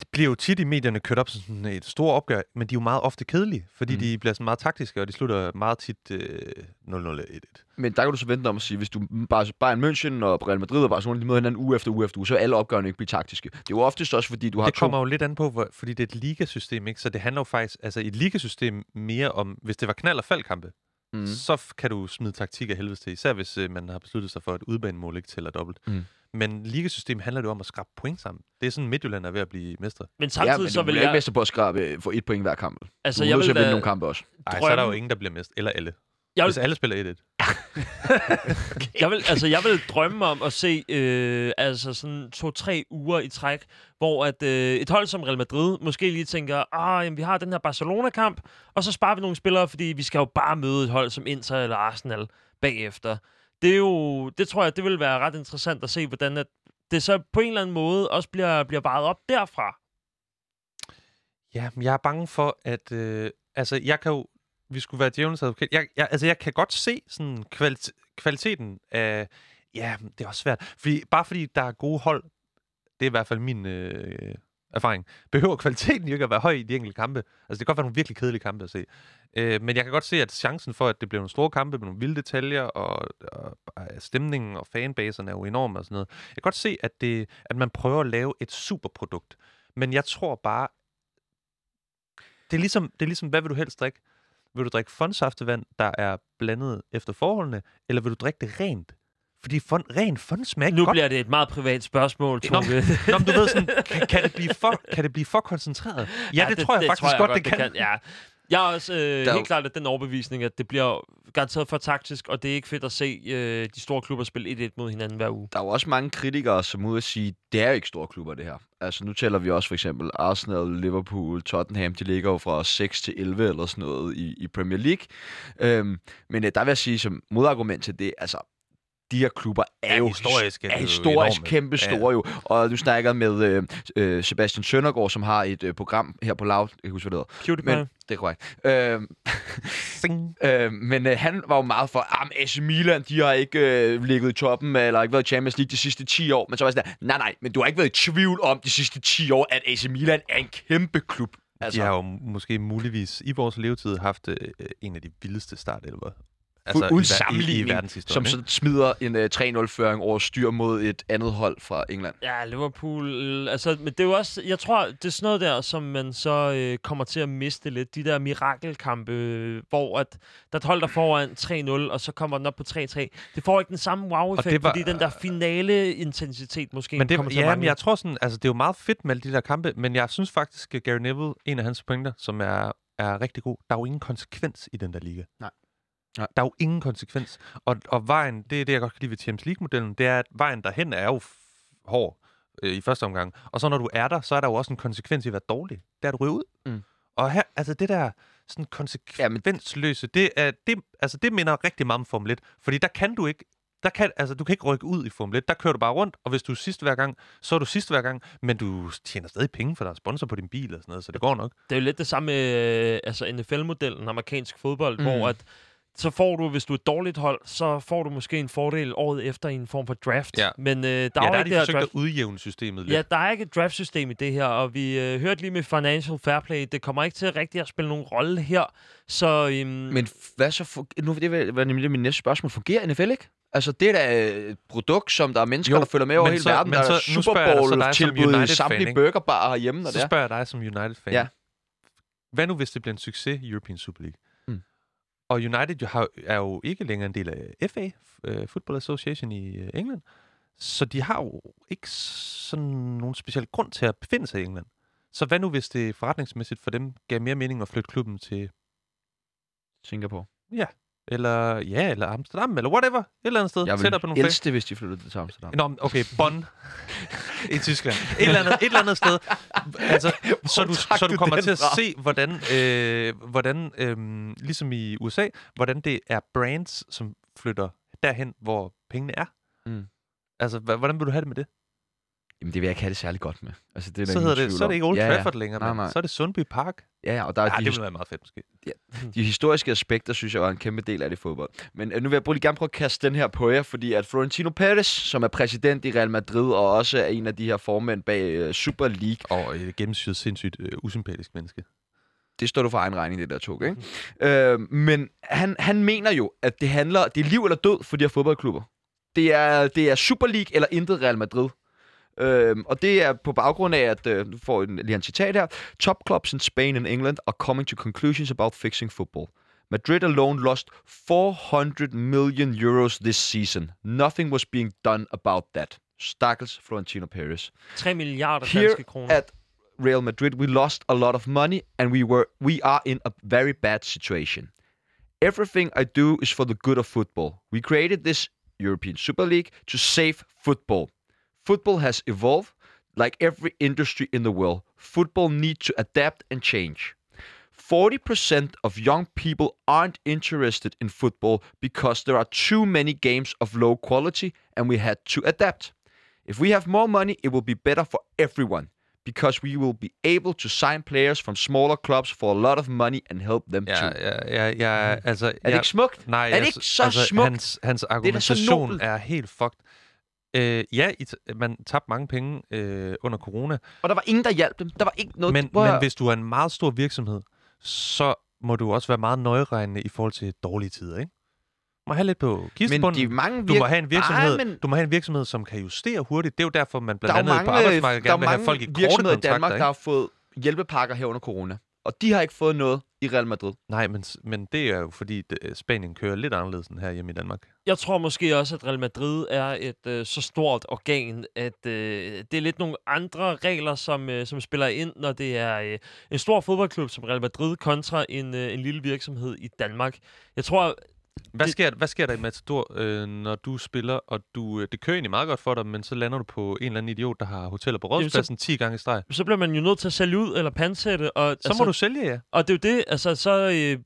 det bliver jo tit i medierne kørt op som sådan et stort opgør, men de er jo meget ofte kedelige, fordi mm. de bliver sådan meget taktiske, og de slutter meget tit øh, nul nul et et. Men der kan du så vente om at sige, hvis du bare Bayern München og Real Madrid og Barcelona, de møder hinanden uge efter uge efter uge, så alle opgørene ikke bliver taktiske. Det er jo oftest også, fordi du har... Det kommer to... jo lidt an på, hvor, fordi det er et ligasystem, ikke? Så det handler jo faktisk, altså et ligasystem mere om, hvis det var knald- og faldkampe, Mm. så kan du smide taktik af helvede til, især hvis øh, man har besluttet sig for, at udbanemål ikke tæller dobbelt. Mm. Men ligasystemet handler jo om at skrabe point sammen. Det er sådan, Midtjylland er ved at blive mestre. Men samtidig ja, men så vil jeg... ikke mestre på at skrabe for et point hver kamp. Altså, du er nødt til at vinde nogle kampe også. Nej, drømme... så er der jo ingen, der bliver mestre. Eller alle. Jeg vil... Hvis alle spiller et et. Okay. Jeg, vil, altså, jeg vil drømme om at se øh, altså sådan to-tre uger i træk, hvor at, øh, et hold som Real Madrid måske lige tænker, ah, jamen, vi har den her Barcelona-kamp, og så sparer vi nogle spillere, fordi vi skal jo bare møde et hold som Inter eller Arsenal bagefter. Det er jo, det tror jeg, det vil være ret interessant at se, hvordan at det så på en eller anden måde også bliver, bliver varet op derfra. Ja, men jeg er bange for, at øh, altså, jeg kan jo vi skulle være djævelens advokat. Jeg, jeg, altså, jeg kan godt se sådan kvalit- kvaliteten af Ja, det er også svært. Fordi, bare fordi der er gode hold, det er i hvert fald min øh, erfaring, behøver kvaliteten jo ikke at være høj i de enkelte kampe. Altså, det kan godt være nogle virkelig kedelige kampe at se. Øh, men jeg kan godt se, at chancen for, at det bliver nogle store kampe med nogle vilde detaljer, og, og, og stemningen og fanbaserne er jo enorme og sådan noget. Jeg kan godt se, at, det, at man prøver at lave et superprodukt. Men jeg tror bare, det er ligesom, det er ligesom hvad vil du helst drikke? Vil du drikke fondsaftevand, der er blandet efter forholdene, eller vil du drikke det rent? Fordi fond, ren fond smager nu godt. Bliver det et meget privat spørgsmål, Tove. Nå, nå, men du ved sådan, kan, kan, det blive for, kan det blive for koncentreret? Ja, ja det, det tror jeg det, faktisk tror jeg godt, jeg det godt, det kan. Det kan. Ja. Jeg er også øh, helt jo... klart af den overbevisning, at det bliver garanteret for taktisk, og det er ikke fedt at se øh, de store klubber spille et-et mod hinanden hver uge. Der er jo også mange kritikere, som ud at sige, det er jo ikke store klubber, det her. Altså, nu tæller vi også for eksempel Arsenal, Liverpool, Tottenham, de ligger jo fra seks til elleve eller sådan noget i, i Premier League. Øhm, men øh, der vil jeg sige, som modargument til det, altså, de her klubber er, er jo historisk, er historisk kæmpe store ja. Jo. Og du snakker med øh, øh, Sebastian Søndergaard, som har et øh, program her på Loud. Jeg kan huske, hvad det hedder. Cute, men man. Det er korrekt. Øh, øh, men øh, han var jo meget for, at A C Milan, de har ikke øh, ligget i toppen, eller ikke været i Champions League de sidste ti år. Men så var sådan der, nej, nej, men du har ikke været i tvivl om de sidste ti år, at A C Milan er en kæmpe klub. Altså, de har jo måske muligvis i vores levetid haft øh, en af de vildeste startelver. Altså, uden sammenligning, som så smider en uh, tre nul-føring over styr mod et andet hold fra England. Ja, Liverpool. Altså, men det er jo også, jeg tror, det er sådan noget der, som man så øh, kommer til at miste lidt. De der mirakelkampe, øh, hvor at, der er et hold, der foran tre nul, og så kommer den op på tre tre. Det får ikke den samme wow-effekt, var, fordi den der finale intensitet måske men det, kommer til ja, at mange. Men jeg tror sådan, altså det er jo meget fedt med de der kampe, men jeg synes faktisk, at Gary Neville, en af hans pointer, som er, er rigtig god, der er jo ingen konsekvens i den der liga. Nej. Der er jo ingen konsekvens. Og, og vejen, det er det, jeg godt kan lide ved Champions League-modellen, det er, at vejen derhen er jo f- hård øh, i første omgang. Og så når du er der, så er der jo også en konsekvens i at være dårlig. Det er at ryge ud. Mm. Og her, altså det der sådan konsekvensløse, det, er, det, altså, det minder rigtig meget om Formel et. Fordi der kan du ikke, der kan, altså, du kan ikke rykke ud i Formel et. Der kører du bare rundt, og hvis du er sidst hver gang, så er du sidst hver gang, men du tjener stadig penge, for der er sponsor på din bil og sådan noget, så det går nok. Det er jo lidt det samme med altså, N F L-modellen, amerikansk fodbold, mm. hvor at så får du, hvis du er et dårligt hold, så får du måske en fordel året efter i en form for draft. Ja. Men øh, der, ja, der er jo ikke de det forsøgt draft... at udjævne systemet lidt. Ja, der er ikke et draftsystem i det her, og vi øh, hørte lige med Financial Fair Play, det kommer ikke til rigtig at spille nogen rolle her. Så, øhm... Men hvad så? For... Nu det var nemlig min næste spørgsmål. Fungerer N F L ikke? Altså, det er da et produkt, som der er mennesker, jo, der følger med over hele så, verden. Der så, er Super Bowl-tilbud i samtlige burgerbarer herhjemme. Så der. Spørger jeg dig som United-fan. Ja. Hvad nu, hvis det bliver en succes i European Super League? Og United jo har, er jo ikke længere en del af F A, Football Association i England. Så de har jo ikke sådan nogen speciel grund til at befinde sig i England. Så hvad nu, hvis det forretningsmæssigt for dem gav mere mening at flytte klubben til Singapore? Ja, eller, ja, eller Amsterdam, eller whatever. Et eller andet sted. Jeg ville elske det, hvis de flyttede det til Amsterdam. Nå, okay, Bonn i Tyskland. Et eller andet, et eller andet sted. Altså, så, du, så du kommer til at se, hvordan, øh, hvordan øh, ligesom i U S A, hvordan det er brands, som flytter derhen, hvor pengene er. Mm. Altså, hvordan vil du have det med det? Jamen, det vil jeg ikke have det særlig godt med. Altså, det er så, det, så er det ikke Old ja, Trafford ja. længere, nej, nej. Så er det Sundby Park. Ja, ja, og der er ja, de det his- være meget fedt, måske. Ja. De historiske aspekter, synes jeg, var en kæmpe del af det fodbold. Men øh, nu vil jeg lige gerne prøve at kaste den her på jer, fordi at Florentino Perez, som er præsident i Real Madrid, og også er en af de her formænd bag øh, Super League. Og øh, gennemsyret sindssygt øh, usympatisk menneske. Det står du for egen regning, det der tog, ikke? Mm. Øh, men han, han mener jo, at det handler det er liv eller død for de her fodboldklubber. Det er, det er Super League eller intet Real Madrid. Øhm, og det er på baggrund af, at øh, nu får jeg lige en citat her. Top clubs in Spain and England are coming to conclusions about fixing football. Madrid alone lost four hundred million euros this season. Nothing was being done about that. Stakkels Florentino Perez. tre milliarder danske kroner. Here at Real Madrid, we lost a lot of money and we were we are in a very bad situation. Everything I do is for the good of football. We created this European Super League to save football. Football has evolved like every industry in the world. Football needs to adapt and change. forty percent of young people aren't interested in football because there are too many games of low quality and we had to adapt. If we have more money, it will be better for everyone. because we will be able to sign players from smaller clubs for a lot of money and help them ja, too. Ja, ja, ja, altså, er det ja, ikke smukt? Nej, er det ikke så altså, smukt? Hans, hans argumentation er, er helt fucked. Øh, ja, t- man tabte mange penge øh, under corona. Og der var ingen, der hjalp dem. Der var ikke noget. Men, men hvis du er en meget stor virksomhed, så må du også være meget nøjeregnende i forhold til dårlige tider, ikke? Du må have lidt på kistebunden. Men de mange virk... du, må have en virksomhed, Ej, men... du må have en virksomhed, som kan justere hurtigt. Det er jo derfor, man blandt andet mange, på arbejdsmarkedet gerne vil have folk i korte kontrakter. Der er mange virksomheder i Danmark, ikke? Der har fået hjælpepakker her under corona. Og de har ikke fået noget i Real Madrid. Nej, men, men det er jo fordi, det, Spanien kører lidt anderledes end her hjemme i Danmark. Jeg tror måske også, at Real Madrid er et øh, så stort organ, at øh, det er lidt nogle andre regler, som, øh, som spiller ind, når det er øh, en stor fodboldklub som Real Madrid kontra en, øh, en lille virksomhed i Danmark. Jeg tror... Hvad sker, hvad sker der i Matador, øh, når du spiller, og du, det kører egentlig meget godt for dig, men så lander du på en eller anden idiot, der har hoteller på Rådhuspladsen ti gange i streg? Så bliver man jo nødt til at sælge ud eller pansætte. Og, så altså, må du sælge, ja. Og det er jo det, altså så... Øh,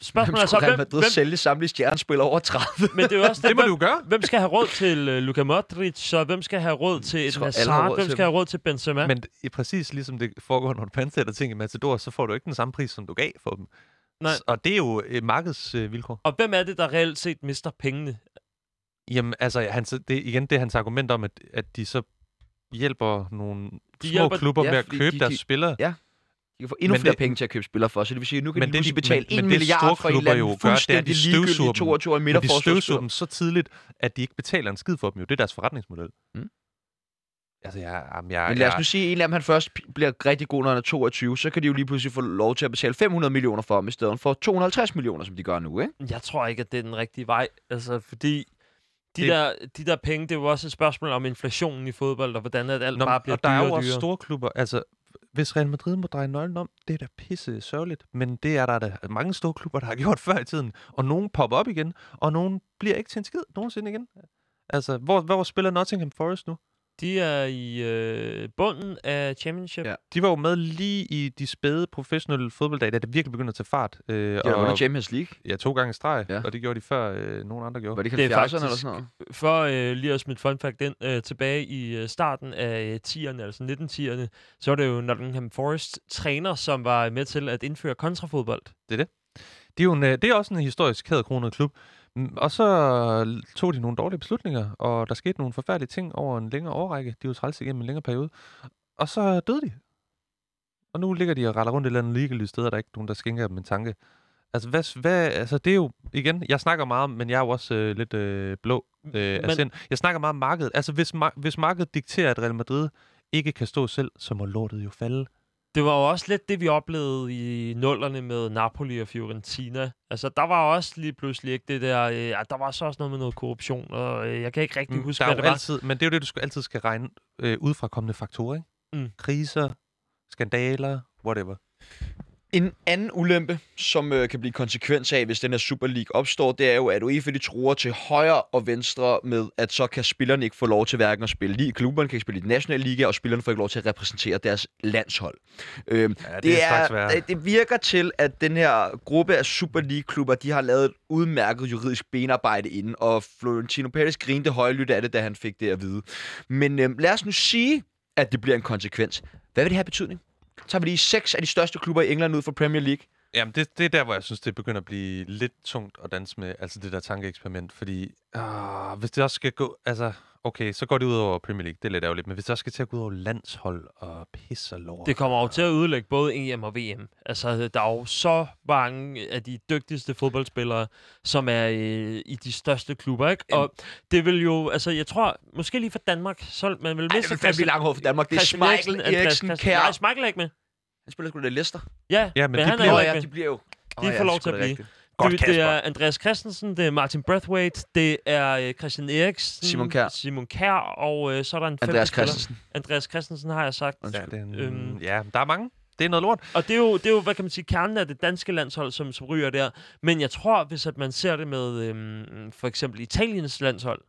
spørgsmålet er så, hvem... Hvem skulle sælge samtlige stjernespillere over tredive? Men det er jo også det, det må hvem, du gøre. Hvem skal have råd til uh, Luka Modric, så hvem skal have råd til et Hazard, hvem skal have råd til Benzema? Men i præcis ligesom det foregår, når du pansætter ting i Matador, så får du ikke den samme pris, som du gav for dem. Nej. Og det er jo øh, markedsvilkår. Øh, og hvem er det, der reelt set mister pengene? Jamen, altså, hans, det er igen det er hans argument om, at, at de så hjælper nogle de små hjælper, klubber ja, med at købe de, deres de, spillere. Ja, de kan få endnu men flere det, penge til at købe spillere for, så det vil sige, at nu kan men de pludselig betale men, en men milliard for en eller anden fuldstændig ligegyldig toogtyve i midterforsvarsspiller. Men de støvsuger dem så tidligt, at de ikke betaler en skid for dem jo. Det er deres forretningsmodel. Mm. Altså, jeg, jamen, jeg, men lad os nu sige, at en af dem han først bliver rigtig god, når han er toogtyve, så kan de jo lige pludselig få lov til at betale fem hundrede millioner for ham, i stedet for to hundrede og halvtreds millioner, som de gør nu, ikke? Jeg tror ikke, at det er den rigtige vej, altså, fordi de, det... der, de der penge, det er jo også et spørgsmål om inflationen i fodbold, og hvordan at alt Nå, bare bliver dyrere og dyrere. Og der er jo også store klubber, altså, hvis Real Madrid må dreje nøglen om, det er da pisse sørgeligt, men det er der, der er mange store klubber, der har gjort før i tiden, og nogen popper op igen, og nogen bliver ikke til en skid nogensinde igen. Altså, hvor, hvor spiller Nottingham Forest nu? De er i øh, bunden af championship. Ja. De var jo med lige i de spæde professionelle fodbolddage, da det virkelig begyndte at tage fart. Øh, de var i Champions League. Ja, to gange i streg, ja. Og det gjorde de før øh, nogen andre gjorde. Var det, det er faktisk, eller sådan noget? For øh, lige at smide fun fact ind, øh, tilbage i øh, starten af tierne, altså nitten tierne, så var det jo Nottingham Forest træner, som var med til at indføre kontrafodbold. Det er det. Det er, jo en, det er også en historisk hæderkronet klub. Og så tog de nogle dårlige beslutninger, og der skete nogle forfærdelige ting over en længere årrække. De var trælse igennem en længere periode. Og så døde de. Og nu ligger de og retter rundt et eller andet ligegyldigt sted, og der er ikke nogen, der skænker dem en tanke. Altså, hvad, hvad, altså, det er jo, igen, jeg snakker meget om, men jeg er jo også øh, lidt øh, blå øh, af sind. Jeg snakker meget om markedet. Altså, hvis, ma- hvis markedet dikterer, at Real Madrid ikke kan stå selv, så må lortet jo falde. Det var jo også lidt det, vi oplevede i nullerne med Napoli og Fiorentina. Altså, der var også lige pludselig ikke det der... Øh, der var så også noget med noget korruption, og øh, jeg kan ikke rigtig huske, hvad det var. Altid, men det er jo det, du skal, altid skal regne øh, ud fra kommende faktorer, ikke? Mm. Kriser, skandaler, whatever. En anden ulempe, som øh, kan blive konsekvens af, hvis den her Super League opstår, det er jo, at UEFA de truer til højre og venstre med, at så kan spillerne ikke få lov til hverken at spille i klubberne, kan ikke spille i den nationale liga, og spillerne får ikke lov til at repræsentere deres landshold. Øh, ja, det, det, er, det, det virker til, at den her gruppe af Super League-klubber, de har lavet et udmærket juridisk benarbejde inden, og Florentino Perez grinte højlydt af det, da han fik det at vide. Men øh, lad os nu sige, at det bliver en konsekvens. Hvad vil det have betydning? Så har vi lige seks af de største klubber i England ud fra Premier League. Jamen, det, det er der, hvor jeg synes, det begynder at blive lidt tungt at danse med, altså det der tankeeksperiment, fordi øh, hvis det også skal gå, altså, okay, så går det ud over Premier League, det er lidt ærgerligt, men hvis det også skal til at gå ud over landshold og pisse og lort. Det kommer jo til at ødelægge både E M og V M. Altså, der er jo så mange af de dygtigste fodboldspillere, som er øh, i de største klubber, ikke? Og det vil jo, altså, jeg tror, måske lige for Danmark, så man vil miste... Ej, det vil fandme blive langhåret for Danmark. Det er Schmeichel, Eriksen, Kjær. Nej, Schmeichel er ikke med. Han spiller sgu da Leicester. Ja, ja, men, men de, han bliver, er jo, ja, de bliver jo... De oh, får ja, lov til at blive. Godt, det, det er Andreas Christensen, det er Martin Brathwaite, det er Christian Eriksen, Simon Kjær, Simon Kjær og øh, så er der en Andreas Christensen. Andreas Christensen har jeg sagt. Ja, det er en, øhm, ja, der er mange. Det er noget lort. Og det er jo, det er jo hvad kan man sige, kernen af det danske landshold, som, som ryger der. Men jeg tror, hvis at man ser det med øhm, for eksempel Italiens landshold,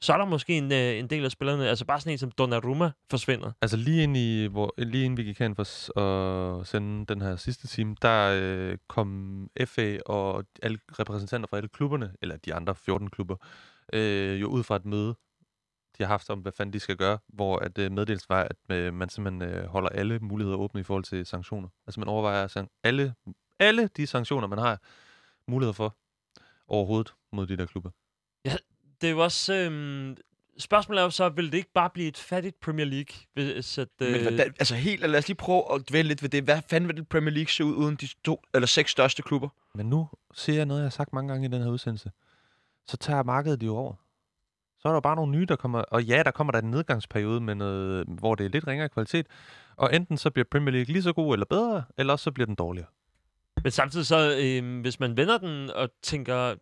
så er der måske en, øh, en del af spillerne, altså bare sådan en som Donnarumma, forsvinder. Altså lige ind i, hvor, lige inden vi gik hen for at sende den her sidste time, der øh, kom F A og alle repræsentanter fra alle klubberne, eller de andre fjorten klubber, øh, jo ud fra et møde, de har haft om, hvad fanden de skal gøre, hvor at øh, meddelelsen var, at øh, man simpelthen øh, holder alle muligheder åbne i forhold til sanktioner. Altså man overvejer at san- alle, alle de sanktioner, man har muligheder for overhovedet mod de der klubber. Ja, det er jo også... Øh... Spørgsmålet er jo så, vil det ikke bare blive et fattigt Premier League? Hvis at, øh... Men, altså helt, lad os lige prøve at dvæle lidt ved det. Hvad fanden vil det Premier League se ud uden de to eller seks største klubber? Men nu ser jeg noget, jeg har sagt mange gange i den her udsendelse. Så tager markedet det jo over. Så er der bare nogle nye, der kommer... Og ja, der kommer der en nedgangsperiode, med noget, hvor det er lidt ringere kvalitet. Og enten så bliver Premier League lige så god eller bedre, eller også så bliver den dårligere. Men samtidig så, øh, hvis man vender den og tænker...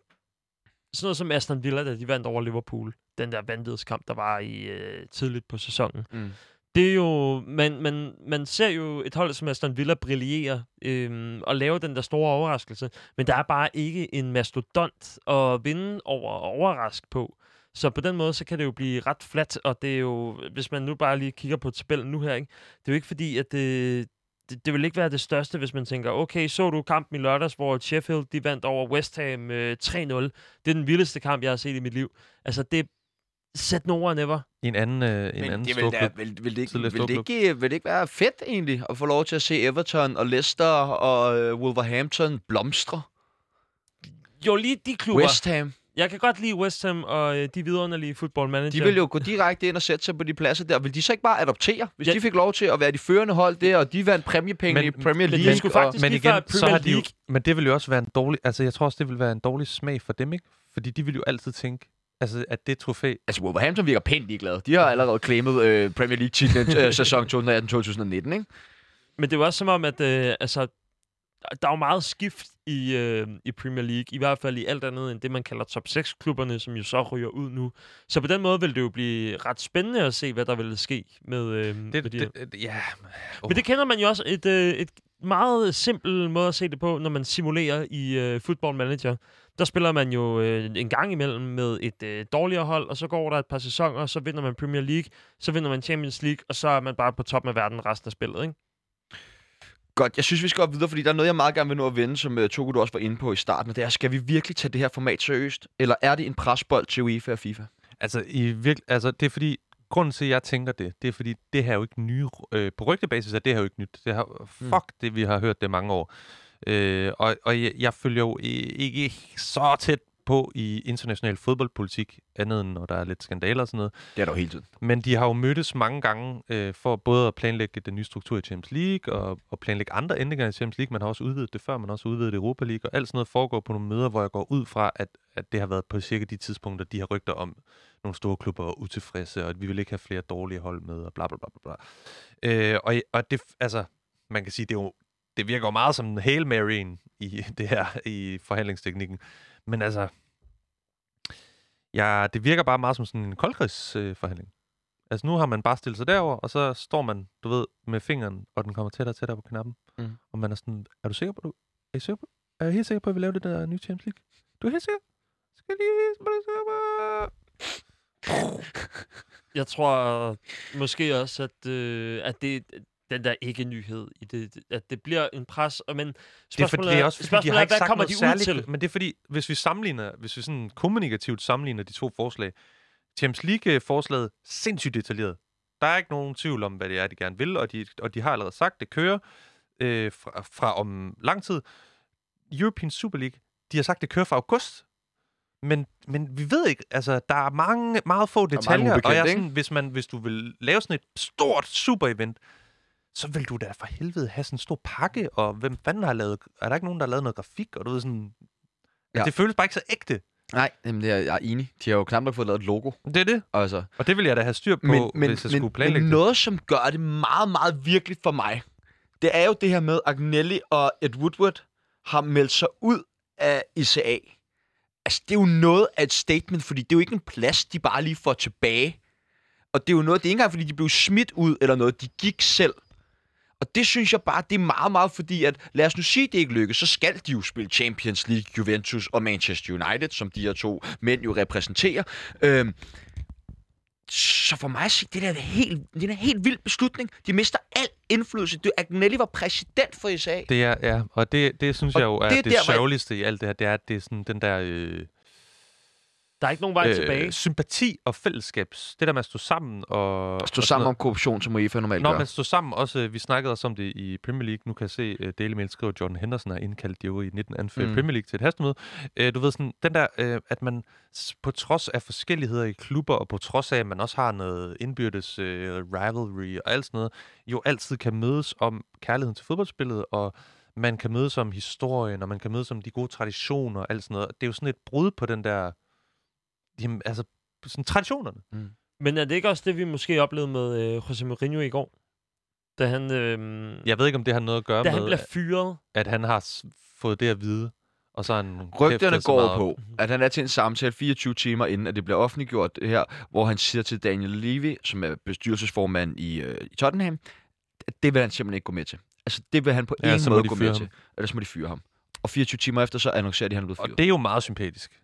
Sådan noget som Aston Villa, da de vandt over Liverpool. Den der vanvidskamp, der var i øh, tidligt på sæsonen. Mm. Det er jo... Man, man, man ser jo et hold, som Aston Villa brillere øh, og lave den der store overraskelse. Men der er bare ikke en mastodont at vinde over og overraske på. Så på den måde, så kan det jo blive ret flat. Og det er jo... Hvis man nu bare lige kigger på tabellen nu her, ikke? Det er jo ikke fordi, at det... Det, det vil ikke være det største, hvis man tænker, okay, så du kampen i lørdags, hvor Sheffield de vandt over West Ham øh, tre nul. Det er den vildeste kamp, jeg har set i mit liv. Altså, det er set no or never. En anden, øh, en anden det vil, da, vil, vil, det ikke, vil, det ikke, vil det ikke være fedt, egentlig, at få lov til at se Everton og Leicester og øh, Wolverhampton blomstre? Jo, lige de klubber. West Ham. Jeg kan godt lide West Ham og øh, de vidunderlige fodboldmanager. De vil jo gå direkte ind og sætte sig på de pladser der. Vil de så ikke bare adoptere, hvis ja. de fik lov til at være de førende hold der, og de vandt præmiepenge i Premier League? Men det skulle faktisk og, men igen, så har de jo, men det vil jo også være en dårlig... Altså, jeg tror også, det vil være en dårlig smag for dem, ikke? Fordi de vil jo altid tænke, altså, at det trofæ... Altså, Wolverhampton virker pænt ligeglade. De har allerede claimet øh, Premier League-titlen øh, sæson to tusind atten til to tusind nitten, ikke? Men det er jo også som om, at øh, altså... Der er jo meget skift i, øh, i Premier League, i hvert fald i alt andet end det, man kalder top seks-klubberne, som jo så ryger ud nu. Så på den måde vil det jo blive ret spændende at se, hvad der vil ske med, øh, det, med de det, det, ja. Oh. Men det kender man jo også et, øh, et meget simpel måde at se det på, når man simulerer i øh, Football Manager. Der spiller man jo øh, en gang imellem med et øh, dårligere hold, og så går der et par sæsoner, så vinder man Premier League, så vinder man Champions League, og så er man bare på toppen af verden resten af spillet, ikke? Godt, jeg synes, vi skal op videre, fordi der er noget, jeg meget gerne vil nå at vende, som uh, Togo, du også var inde på i starten, og det er, skal vi virkelig tage det her format seriøst, eller er det en presbold til UEFA og FIFA? Altså, i virke, altså det er fordi, grunden til, at jeg tænker det, det er fordi, det her er jo ikke nye, øh, på rygtebasis er det her jo ikke nyt, det her, fuck mm. det, vi har hørt det mange år, øh, og, og jeg, jeg følger jo ikke så tæt på i international fodboldpolitik, andet end når der er lidt skandaler og sådan noget. Det er der jo hele tiden. Men de har jo mødtes mange gange øh, for både at planlægge den nye struktur i Champions League, og, og planlægge andre ændringer i Champions League. Man har også udvidet det før, man har også udvidet Europa League, og alt sådan noget foregår på nogle møder, hvor jeg går ud fra, at, at det har været på cirka de tidspunkter, de har rygter om nogle store klubber og utilfredse, og at vi vil ikke have flere dårlige hold med, og bla bla bla bla. Øh, og, og det, altså, man kan sige, det er jo, det virker jo meget som en Hail Maryen i det her, i forhandlingsteknikken. Men altså, ja, det virker bare meget som sådan en koldkrigsforhandling. Øh, altså, nu har man bare stillet sig derover, og så står man, du ved, med fingeren, og den kommer tættere og tættere på knappen. Mm. Og man er sådan, er du sikker på, du er, sikker på? Er jeg helt sikker på, at vi laver det der nye Champions League? Du er helt sikker? Skal lige... Jeg tror måske også, at, øh, at det... Den der ikke-nyhed i det, at det bliver en pres, men spørgsmålet det er, fordi, er, fordi, de er hvad kommer de ud særligt til? Men det er fordi, hvis vi sammenligner, hvis vi sådan kommunikativt sammenligner de to forslag, Champions League-forslaget sindssygt detaljeret. Der er ikke nogen tvivl om, hvad det er, de gerne vil, og de, og de har allerede sagt, det kører øh, fra, fra om lang tid. European Super League, de har sagt, det kører fra august. Men, men vi ved ikke, altså, der er mange, meget få detaljer, mange ubekendt, og jeg er sådan, hvis, man, hvis du vil lave sådan et stort super-event, så vil du da for helvede have sådan en stor pakke, og hvem fanden har lavet... Er der ikke nogen, der har lavet noget grafik, og du ved sådan... Ja. Det føles bare ikke så ægte. Nej, jamen det er, jeg er enig. De har jo knap nok fået lavet et logo. Det er det. Altså. Og det vil jeg da have styr på, men, men, hvis jeg men, skulle planlægge men det. Men noget, som gør det meget, meget virkeligt for mig, det er jo det her med, Agnelli og Ed Woodward har meldt sig ud af E C A. Altså, det er jo noget af et statement, fordi det er jo ikke en plads, de bare lige får tilbage. Og det er jo noget, det er ikke engang, fordi de blev smidt ud eller noget. De gik selv. Og det synes jeg bare, det er meget, meget fordi, at lad os nu sige, det ikke lykkes, så skal de jo spille Champions League, Juventus og Manchester United, som de her to mænd jo repræsenterer. Øhm, så for mig at sige, det er en helt, helt vild beslutning. De mister al indflydelse. Det, Agnelli var præsident for E C A. Det er, ja, og det, det synes og jeg jo er det, det sørgeligste i alt det her. Det er, at det er sådan den der... Øh Der er ikke nogen vej øh, tilbage. Sympati og fællesskab. Det der med at stå sammen og... Stå og sammen noget. Om korruption, som UEFA normalt Nå, gør. Nå, men stå sammen også. Vi snakkede også om det i Premier League. Nu kan jeg se, uh, Daily Mail skriver, at Jordan Henderson har indkaldt de øvrige i nitten anfører mm. Premier League til et hastemøde. Uh, du ved sådan, den der, uh, at man på trods af forskelligheder i klubber, og på trods af, at man også har noget indbyrdes uh, rivalry og alt sådan noget, jo altid kan mødes om kærligheden til fodboldspillet, og man kan mødes om historien, og man kan mødes om de gode traditioner og alt sådan noget. Det er jo sådan et brud på den der... Jamen, altså, sådan traditionerne. Mm. Men er det ikke også det, vi måske oplevede med øh, José Mourinho i går? Da han... Øh, jeg ved ikke, om det har noget at gøre med... Da han bliver fyret. At, at han har s- fået det at vide, og så han... Rygterne går på, at han er til en samtale fireogtyve timer inden, at det bliver offentliggjort her, hvor han siger til Daniel Levy, som er bestyrelsesformand i, øh, i Tottenham, at det vil han simpelthen ikke gå med til. Altså, det vil han på ja, ingen måde gå med ham. til. Ellers må de fyre ham. Og fireogtyve timer efter, så annoncerer de, han er blevet fyret. Og det er jo meget sympatisk.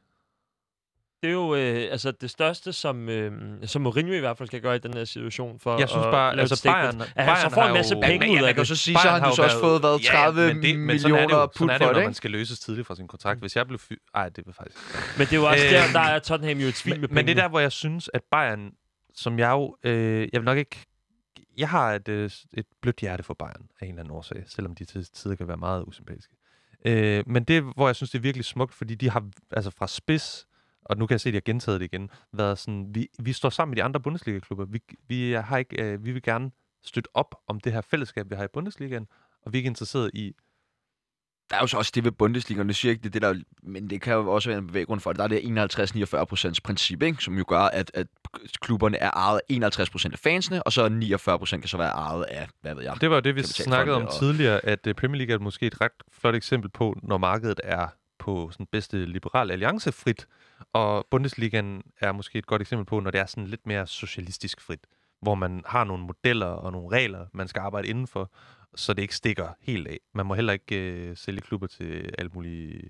Det er jo øh, altså det største, som, øh, som Mourinho i hvert fald skal gøre i den her situation. For jeg synes bare, at altså Bayern, at han så får en masse jo, penge ud af det. Kan så sige, Bayern så har han jo så også fået været tredive ja, men det, millioner sådan er det jo, put for det, ikke? Når man skal løses tidligt fra sin kontrakt. Hvis jeg blev fyret... Ej, det var faktisk... Men det er jo også der, der er Tottenham jo et svin med penge. Men det er der, hvor jeg synes, at Bayern, som jeg jo... Øh, jeg vil nok ikke... Jeg har et, øh, et blødt hjerte for Bayern af en eller anden årsag, selvom de til tider kan være meget usympatiske. Øh, men det, hvor jeg synes, det er virkelig smukt, fordi de har altså fra spids... Og nu kan jeg se, at jeg gentaget det igen. Været sådan, vi, vi står sammen med de andre Bundesliga-klubber. Vi, vi, har ikke, øh, vi vil gerne støtte op om det her fællesskab, vi har i Bundesligaen. Og vi er ikke interesseret i... Der er jo så også det ved Bundesligaen. Det siger ikke, det er det, der... Men det kan jo også være en bevæggrund for det. Der er det enoghalvtreds til niogfyrre procent princip, ikke? Som jo gør, at, at klubberne er ejet enoghalvtreds procent af fansene, og så niogfyrre procent kan så være ejet af, hvad ved jeg... Det var jo det, vi snakkede om og... tidligere, at Premier League er måske et ret flot eksempel på, når markedet er... på sådan bedste liberal alliance frit, og Bundesligaen er måske et godt eksempel på, når det er sådan lidt mere socialistisk frit, hvor man har nogle modeller og nogle regler, man skal arbejde indenfor, så det ikke stikker helt af. Man må heller ikke øh, sælge klubber til alle mulige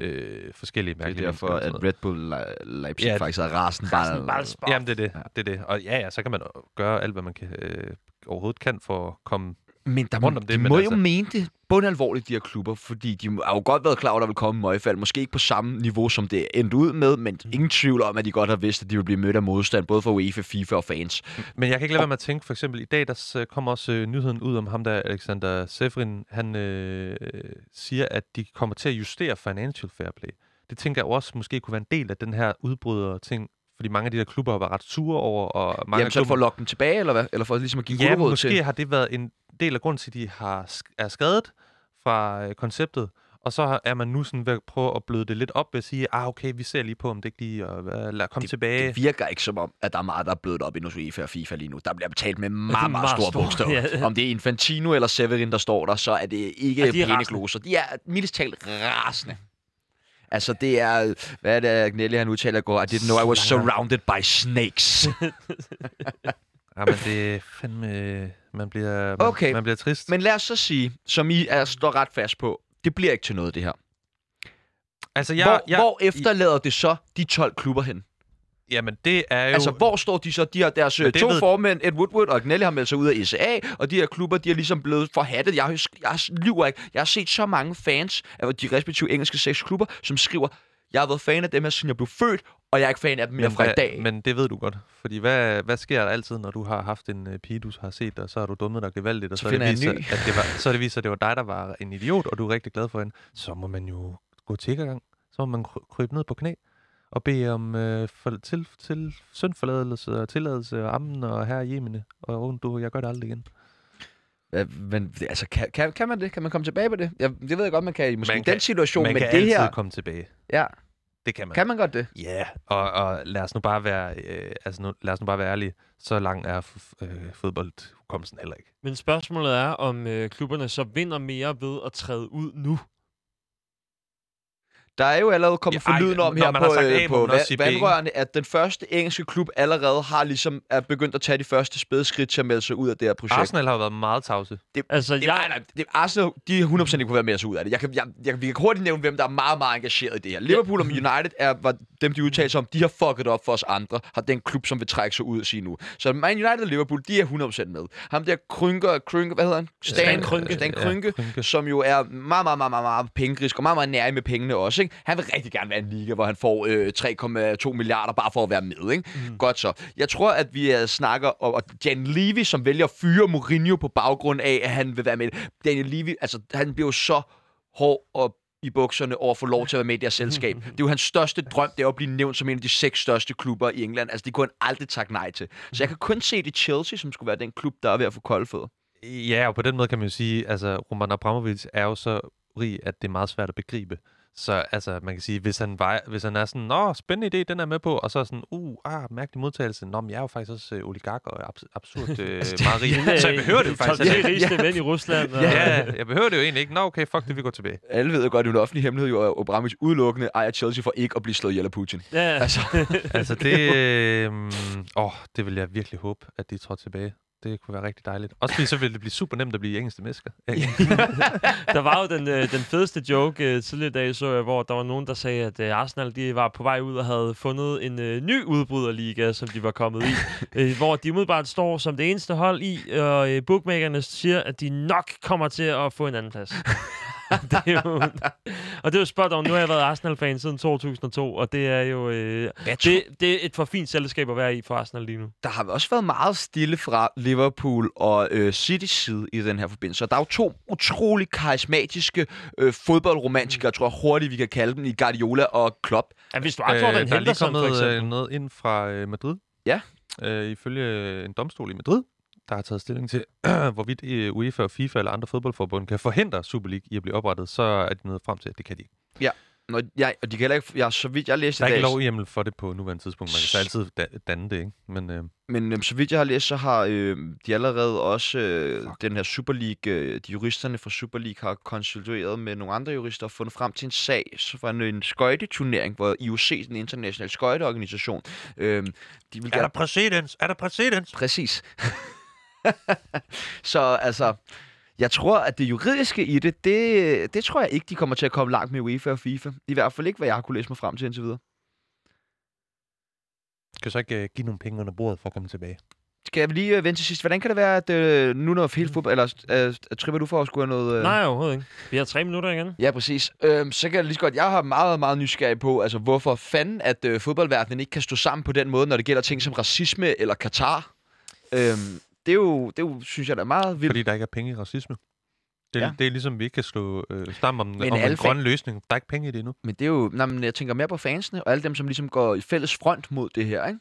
øh, forskellige mærkelige. Det er derfor, at Red Bull Le- Leipzig ja, faktisk er rasen bare... Jamen, det er det. Ja. det er det. Og ja, ja, så kan man gøre alt, hvad man kan, øh, overhovedet kan for at komme... Men der må, det, de men må altså... jo mene det bundalvorligt, de her klubber, fordi de har jo godt været klar over, at der vil komme møgfald. Måske ikke på samme niveau, som det endte ud med, men ingen tvivl om, at de godt har vidst, at de vil blive mødt af modstand, både fra UEFA, FIFA og fans. Men jeg kan ikke lade være med at tænke, for eksempel i dag, der kommer også øh, nyheden ud om ham der, Alexander Čeferin. Han øh, siger, at de kommer til at justere financial fair play. Det tænker jeg også måske kunne være en del af den her udbryder-ting, fordi mange af de der klubber var ret sure over... Og mange Jamen, så for at lokke dem tilbage, eller hvad? Eller for ligesom at give ja, guldråd til? Ja, måske har det været en del af grunden til, at de har sk- er skadet fra øh, konceptet, og så er man nu sådan ved at prøve at bløde det lidt op ved at sige, ah, okay, vi ser lige på, om det ikke lige og øh, lad komme det, tilbage. Det virker ikke som om, at der er meget, der er blødt op i UEFA og FIFA lige nu. Der bliver betalt med meget, meget, meget store stor, bogstaver. Ja. Om det er Infantino eller Čeferin, der står der, så er det ikke ja, de pæne gloser. De er mildest talt rasende. Altså, det er... Hvad er det, Agnelli, han udtaler i går? I didn't know I was surrounded by snakes. Ja, men det er fandme... Man bliver, man, okay. man bliver trist. Men lad os så sige, som I er, står ret fast på, det bliver ikke til noget, det her. Altså, jeg, hvor, jeg, hvor efterlader jeg, det så de tolv klubber hen? Jamen, det er jo... Altså, hvor står de så? De har deres to ved... formænd, Ed Woodward og Agnelli, har meldt sig ud af E C A, og de her klubber, de er ligesom blevet forhattet. Jeg, jeg lyver ikke. Jeg har set så mange fans af de respektive engelske seks klubber, som skriver, jeg har været fan af dem her, siden jeg blev født, og jeg er ikke fan af dem mere fra i dag. Men det ved du godt. Fordi hvad, hvad sker der altid, når du har haft en uh, pige, du har set, og så har du dummet dig gevaldigt, og så, så, det viser, at det var, så det viser, at det var dig, der var en idiot, og du er rigtig glad for hende. Så må man jo gå tiggergang. Så må man krybe ned på knæ og bede om øh, for, til, til syndforladelse og tilladelse og ammen og herre jemene. Og oh, du, jeg gør det aldrig igen. Ja, men altså, kan, kan, kan man det? Kan man komme tilbage på det? Ja, det ved jeg godt, man kan i måske man kan, den situation, men det her... Man kan altid her... komme tilbage. Ja. Det kan man. Kan man godt det? Ja, yeah. og, og lad os nu bare være, øh, altså nu, lad os nu bare være ærlige. Så langt er f- øh, fodboldhukommelsen heller ikke. Men spørgsmålet er, om øh, klubberne så vinder mere ved at træde ud nu? Der er jo allerede kommet ja, forlyden om her på, sagt, øh, på va- vandrørene, at den første engelske klub allerede har ligesom er begyndt at tage de første spæde skridt til at melde sig ud af det her projekt. Arsenal har jo været meget tavse. Det, altså, det, jeg... nej, det, Arsenal, de hundrede procent ikke kunne være med at se ud af det. Jeg kan, jeg, jeg, vi kan hurtigt nævne, hvem der er meget, meget engageret i det her. Liverpool og United er var dem, de udtalte sig om. De har fucket op for os andre, har den klub, som vil trække sig ud og sige nu. Så Man United og Liverpool, de er hundrede procent med. Ham der Krynke, Krynke, hvad hedder han? Stan, Stan Krynke, Stan Krynke, ja, Krynke, som jo er meget, meget, meget, meget, meget pengegrisk og meget, meget nær med pengene også, ikke? ikke? Han vil rigtig gerne være en liga, hvor han får øh, tre komma to milliarder bare for at være med, ikke? Mm. Godt så. Jeg tror, at vi uh, snakker om og Daniel Levy, som vælger at fyre Mourinho på baggrund af, at han vil være med. Daniel Levy, altså han bliver jo så hård og i bukserne over at få lov til at være med i deres selskab. Det er jo hans største drøm, det er at blive nævnt som en af de seks største klubber i England. Altså, det kunne han aldrig takke nej til. Så jeg kan kun se det Chelsea, som skulle være den klub, der er ved at få koldfødder. Ja, og på den måde kan man jo sige, altså Roman Abramovich er jo så rig, at det er meget svært at begribe. Så altså, man kan sige, hvis han, var, hvis han er sådan, nå, spændende idé, den er med på, og så sådan, uh, ah, mærkelig modtagelse. Nå, men jeg er jo faktisk også øh, oligark og abs- absurd øh, altså, meget rig. Ja, så jeg behøver det jo faktisk. Det er rigeste ja. Ven i Rusland. Og... ja, jeg behøver det jo egentlig ikke. Nå, okay, fuck det, vi går tilbage. Alle ved jo godt, det er en offentlig hemmelighed, jo, og Abramovich udelukkende ejer Chelsea for ikke at blive slået ihjel af Putin. Ja. Altså, altså det... Øh, åh, det vil jeg virkelig håbe, at de tror tilbage. Det kunne være rigtig dejligt. Også fordi så ville det blive super nemt at blive engelske mennesker. Der var jo den, øh, den fedeste joke øh, tidligere i dag, så jeg, hvor der var nogen, der sagde, at øh, Arsenal de var på vej ud og havde fundet en øh, ny udbryderliga, som de var kommet i. Øh, hvor de umiddelbart står som det eneste hold i, og øh, bookmakerne siger, at de nok kommer til at få en anden plads. Det er jo, og det er jo spot on. Nu har jeg været Arsenal-fan siden to tusind og to, og det er jo øh, det, det er et for fint selskab at være i for Arsenal lige nu. Der har også været meget stille fra Liverpool og øh, Citys side i den her forbindelse. Og der er jo to utrolig karismatiske øh, fodboldromantikere, jeg tror hurtigt, vi kan kalde dem, i Guardiola og Klopp. Ja, hvis du øh, den der er lige kommet noget ind fra øh, Madrid, ja. øh, ifølge en domstol i Madrid, der har taget stilling til, hvorvidt UEFA og FIFA eller andre fodboldforbund kan forhindre Super League i at blive oprettet, så er de nået frem til, at det kan de ikke. Ja, og jeg, og de kan heller ikke... Jeg, så vidt jeg læste... Der er ikke lovhjemmel for det på nuværende tidspunkt. Man kan så altid da, danne det, ikke? Men, øh... Men øh, så vidt jeg har læst, så har øh, de allerede også... Øh, den her Super League... Øh, de juristerne fra Super League har konsulteret med nogle andre jurister og fundet frem til en sag fra en, en skøjteturnering, hvor I O C, den internationale skøjteorganisation... Øh, de vil er, der præcedens? er der præcedens? Præcis. Så altså, jeg tror, at det juridiske i det, det, det tror jeg ikke, de kommer til at komme langt med UEFA og FIFA. I hvert fald ikke, hvad jeg har kunne læse mig frem til indtil videre. Skal så ikke uh, give nogle penge under bordet for at komme tilbage? Skal vi lige uh, vente til sidst? Hvordan kan det være, at uh, nu når hele fodbold... Eller uh, tripper du for at skulle have noget... Uh... Nej, overhovedet ikke. Vi har tre minutter igen. Ja, præcis. Uh, så kan jeg lige så godt... Jeg har meget, meget nysgerrig på, altså hvorfor fanden, at uh, fodboldverdenen ikke kan stå sammen på den måde, når det gælder ting som racisme eller Qatar. Uh, Det er, jo, det er jo, synes jeg, der er meget vildt. Fordi der ikke er penge i racisme. Det, ja. Det er ligesom, vi ikke kan slå øh, stamme om, om en grøn løsning. Der er ikke penge i det endnu. Men det er jo... Nej, men jeg tænker mere på fansene, og alle dem, som ligesom går i fælles front mod det her, ikke?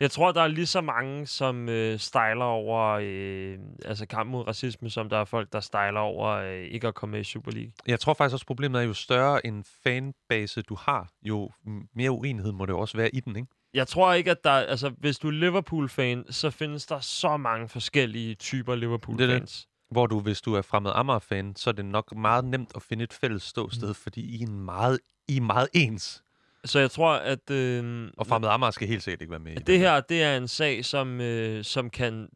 Jeg tror, der er lige så mange, som øh, stejler over øh, altså kamp mod racisme, som der er folk, der stejler over øh, ikke at komme med i Super League. Jeg tror faktisk også, problemet er, jo større en fanbase du har, jo mere uenighed må det også være i den, ikke? Jeg tror ikke, at der... Altså, hvis du er Liverpool-fan, så findes der så mange forskellige typer Liverpool-fans. Hvor du, hvis du er fremmed Amager-fan, så er det nok meget nemt at finde et fælles ståsted, mm. fordi I er, meget, I er meget ens. Så jeg tror, at... Øh, og fremmed Amager skal helt sikkert ikke være med. Det her, det er en sag, som, øh, som kan...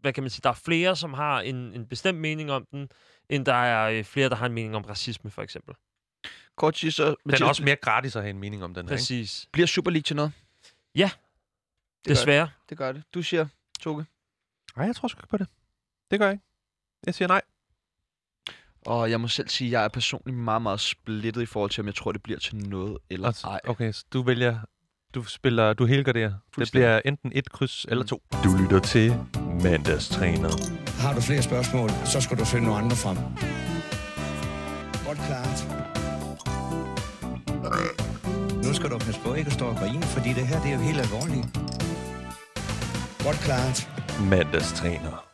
Hvad kan man sige? Der er flere, som har en, en bestemt mening om den, end der er flere, der har en mening om racisme, for eksempel. Kort tid så... Den er også mere gratis at have en mening om den her, præcis. Ikke? Bliver Super League til noget? Ja, det desværre. Gør det. Det gør det. Du siger, Toke? Nej, jeg tror sgu ikke på det. Det gør jeg ikke. Jeg siger nej. Og jeg må selv sige, at jeg er personligt meget, meget splittet i forhold til, om jeg tror, det bliver til noget eller altså, ej. Okay, så du vælger, du spiller, du helger det her. Det bliver enten et kryds eller to. Du lytter til Mandagstræner. Har du flere spørgsmål, så skal du finde nogle andre frem. Godt klart. Nu skal du passe på ikke at stå og grine, fordi det her det er jo helt alvorligt. Godt klart. Mandagstræner.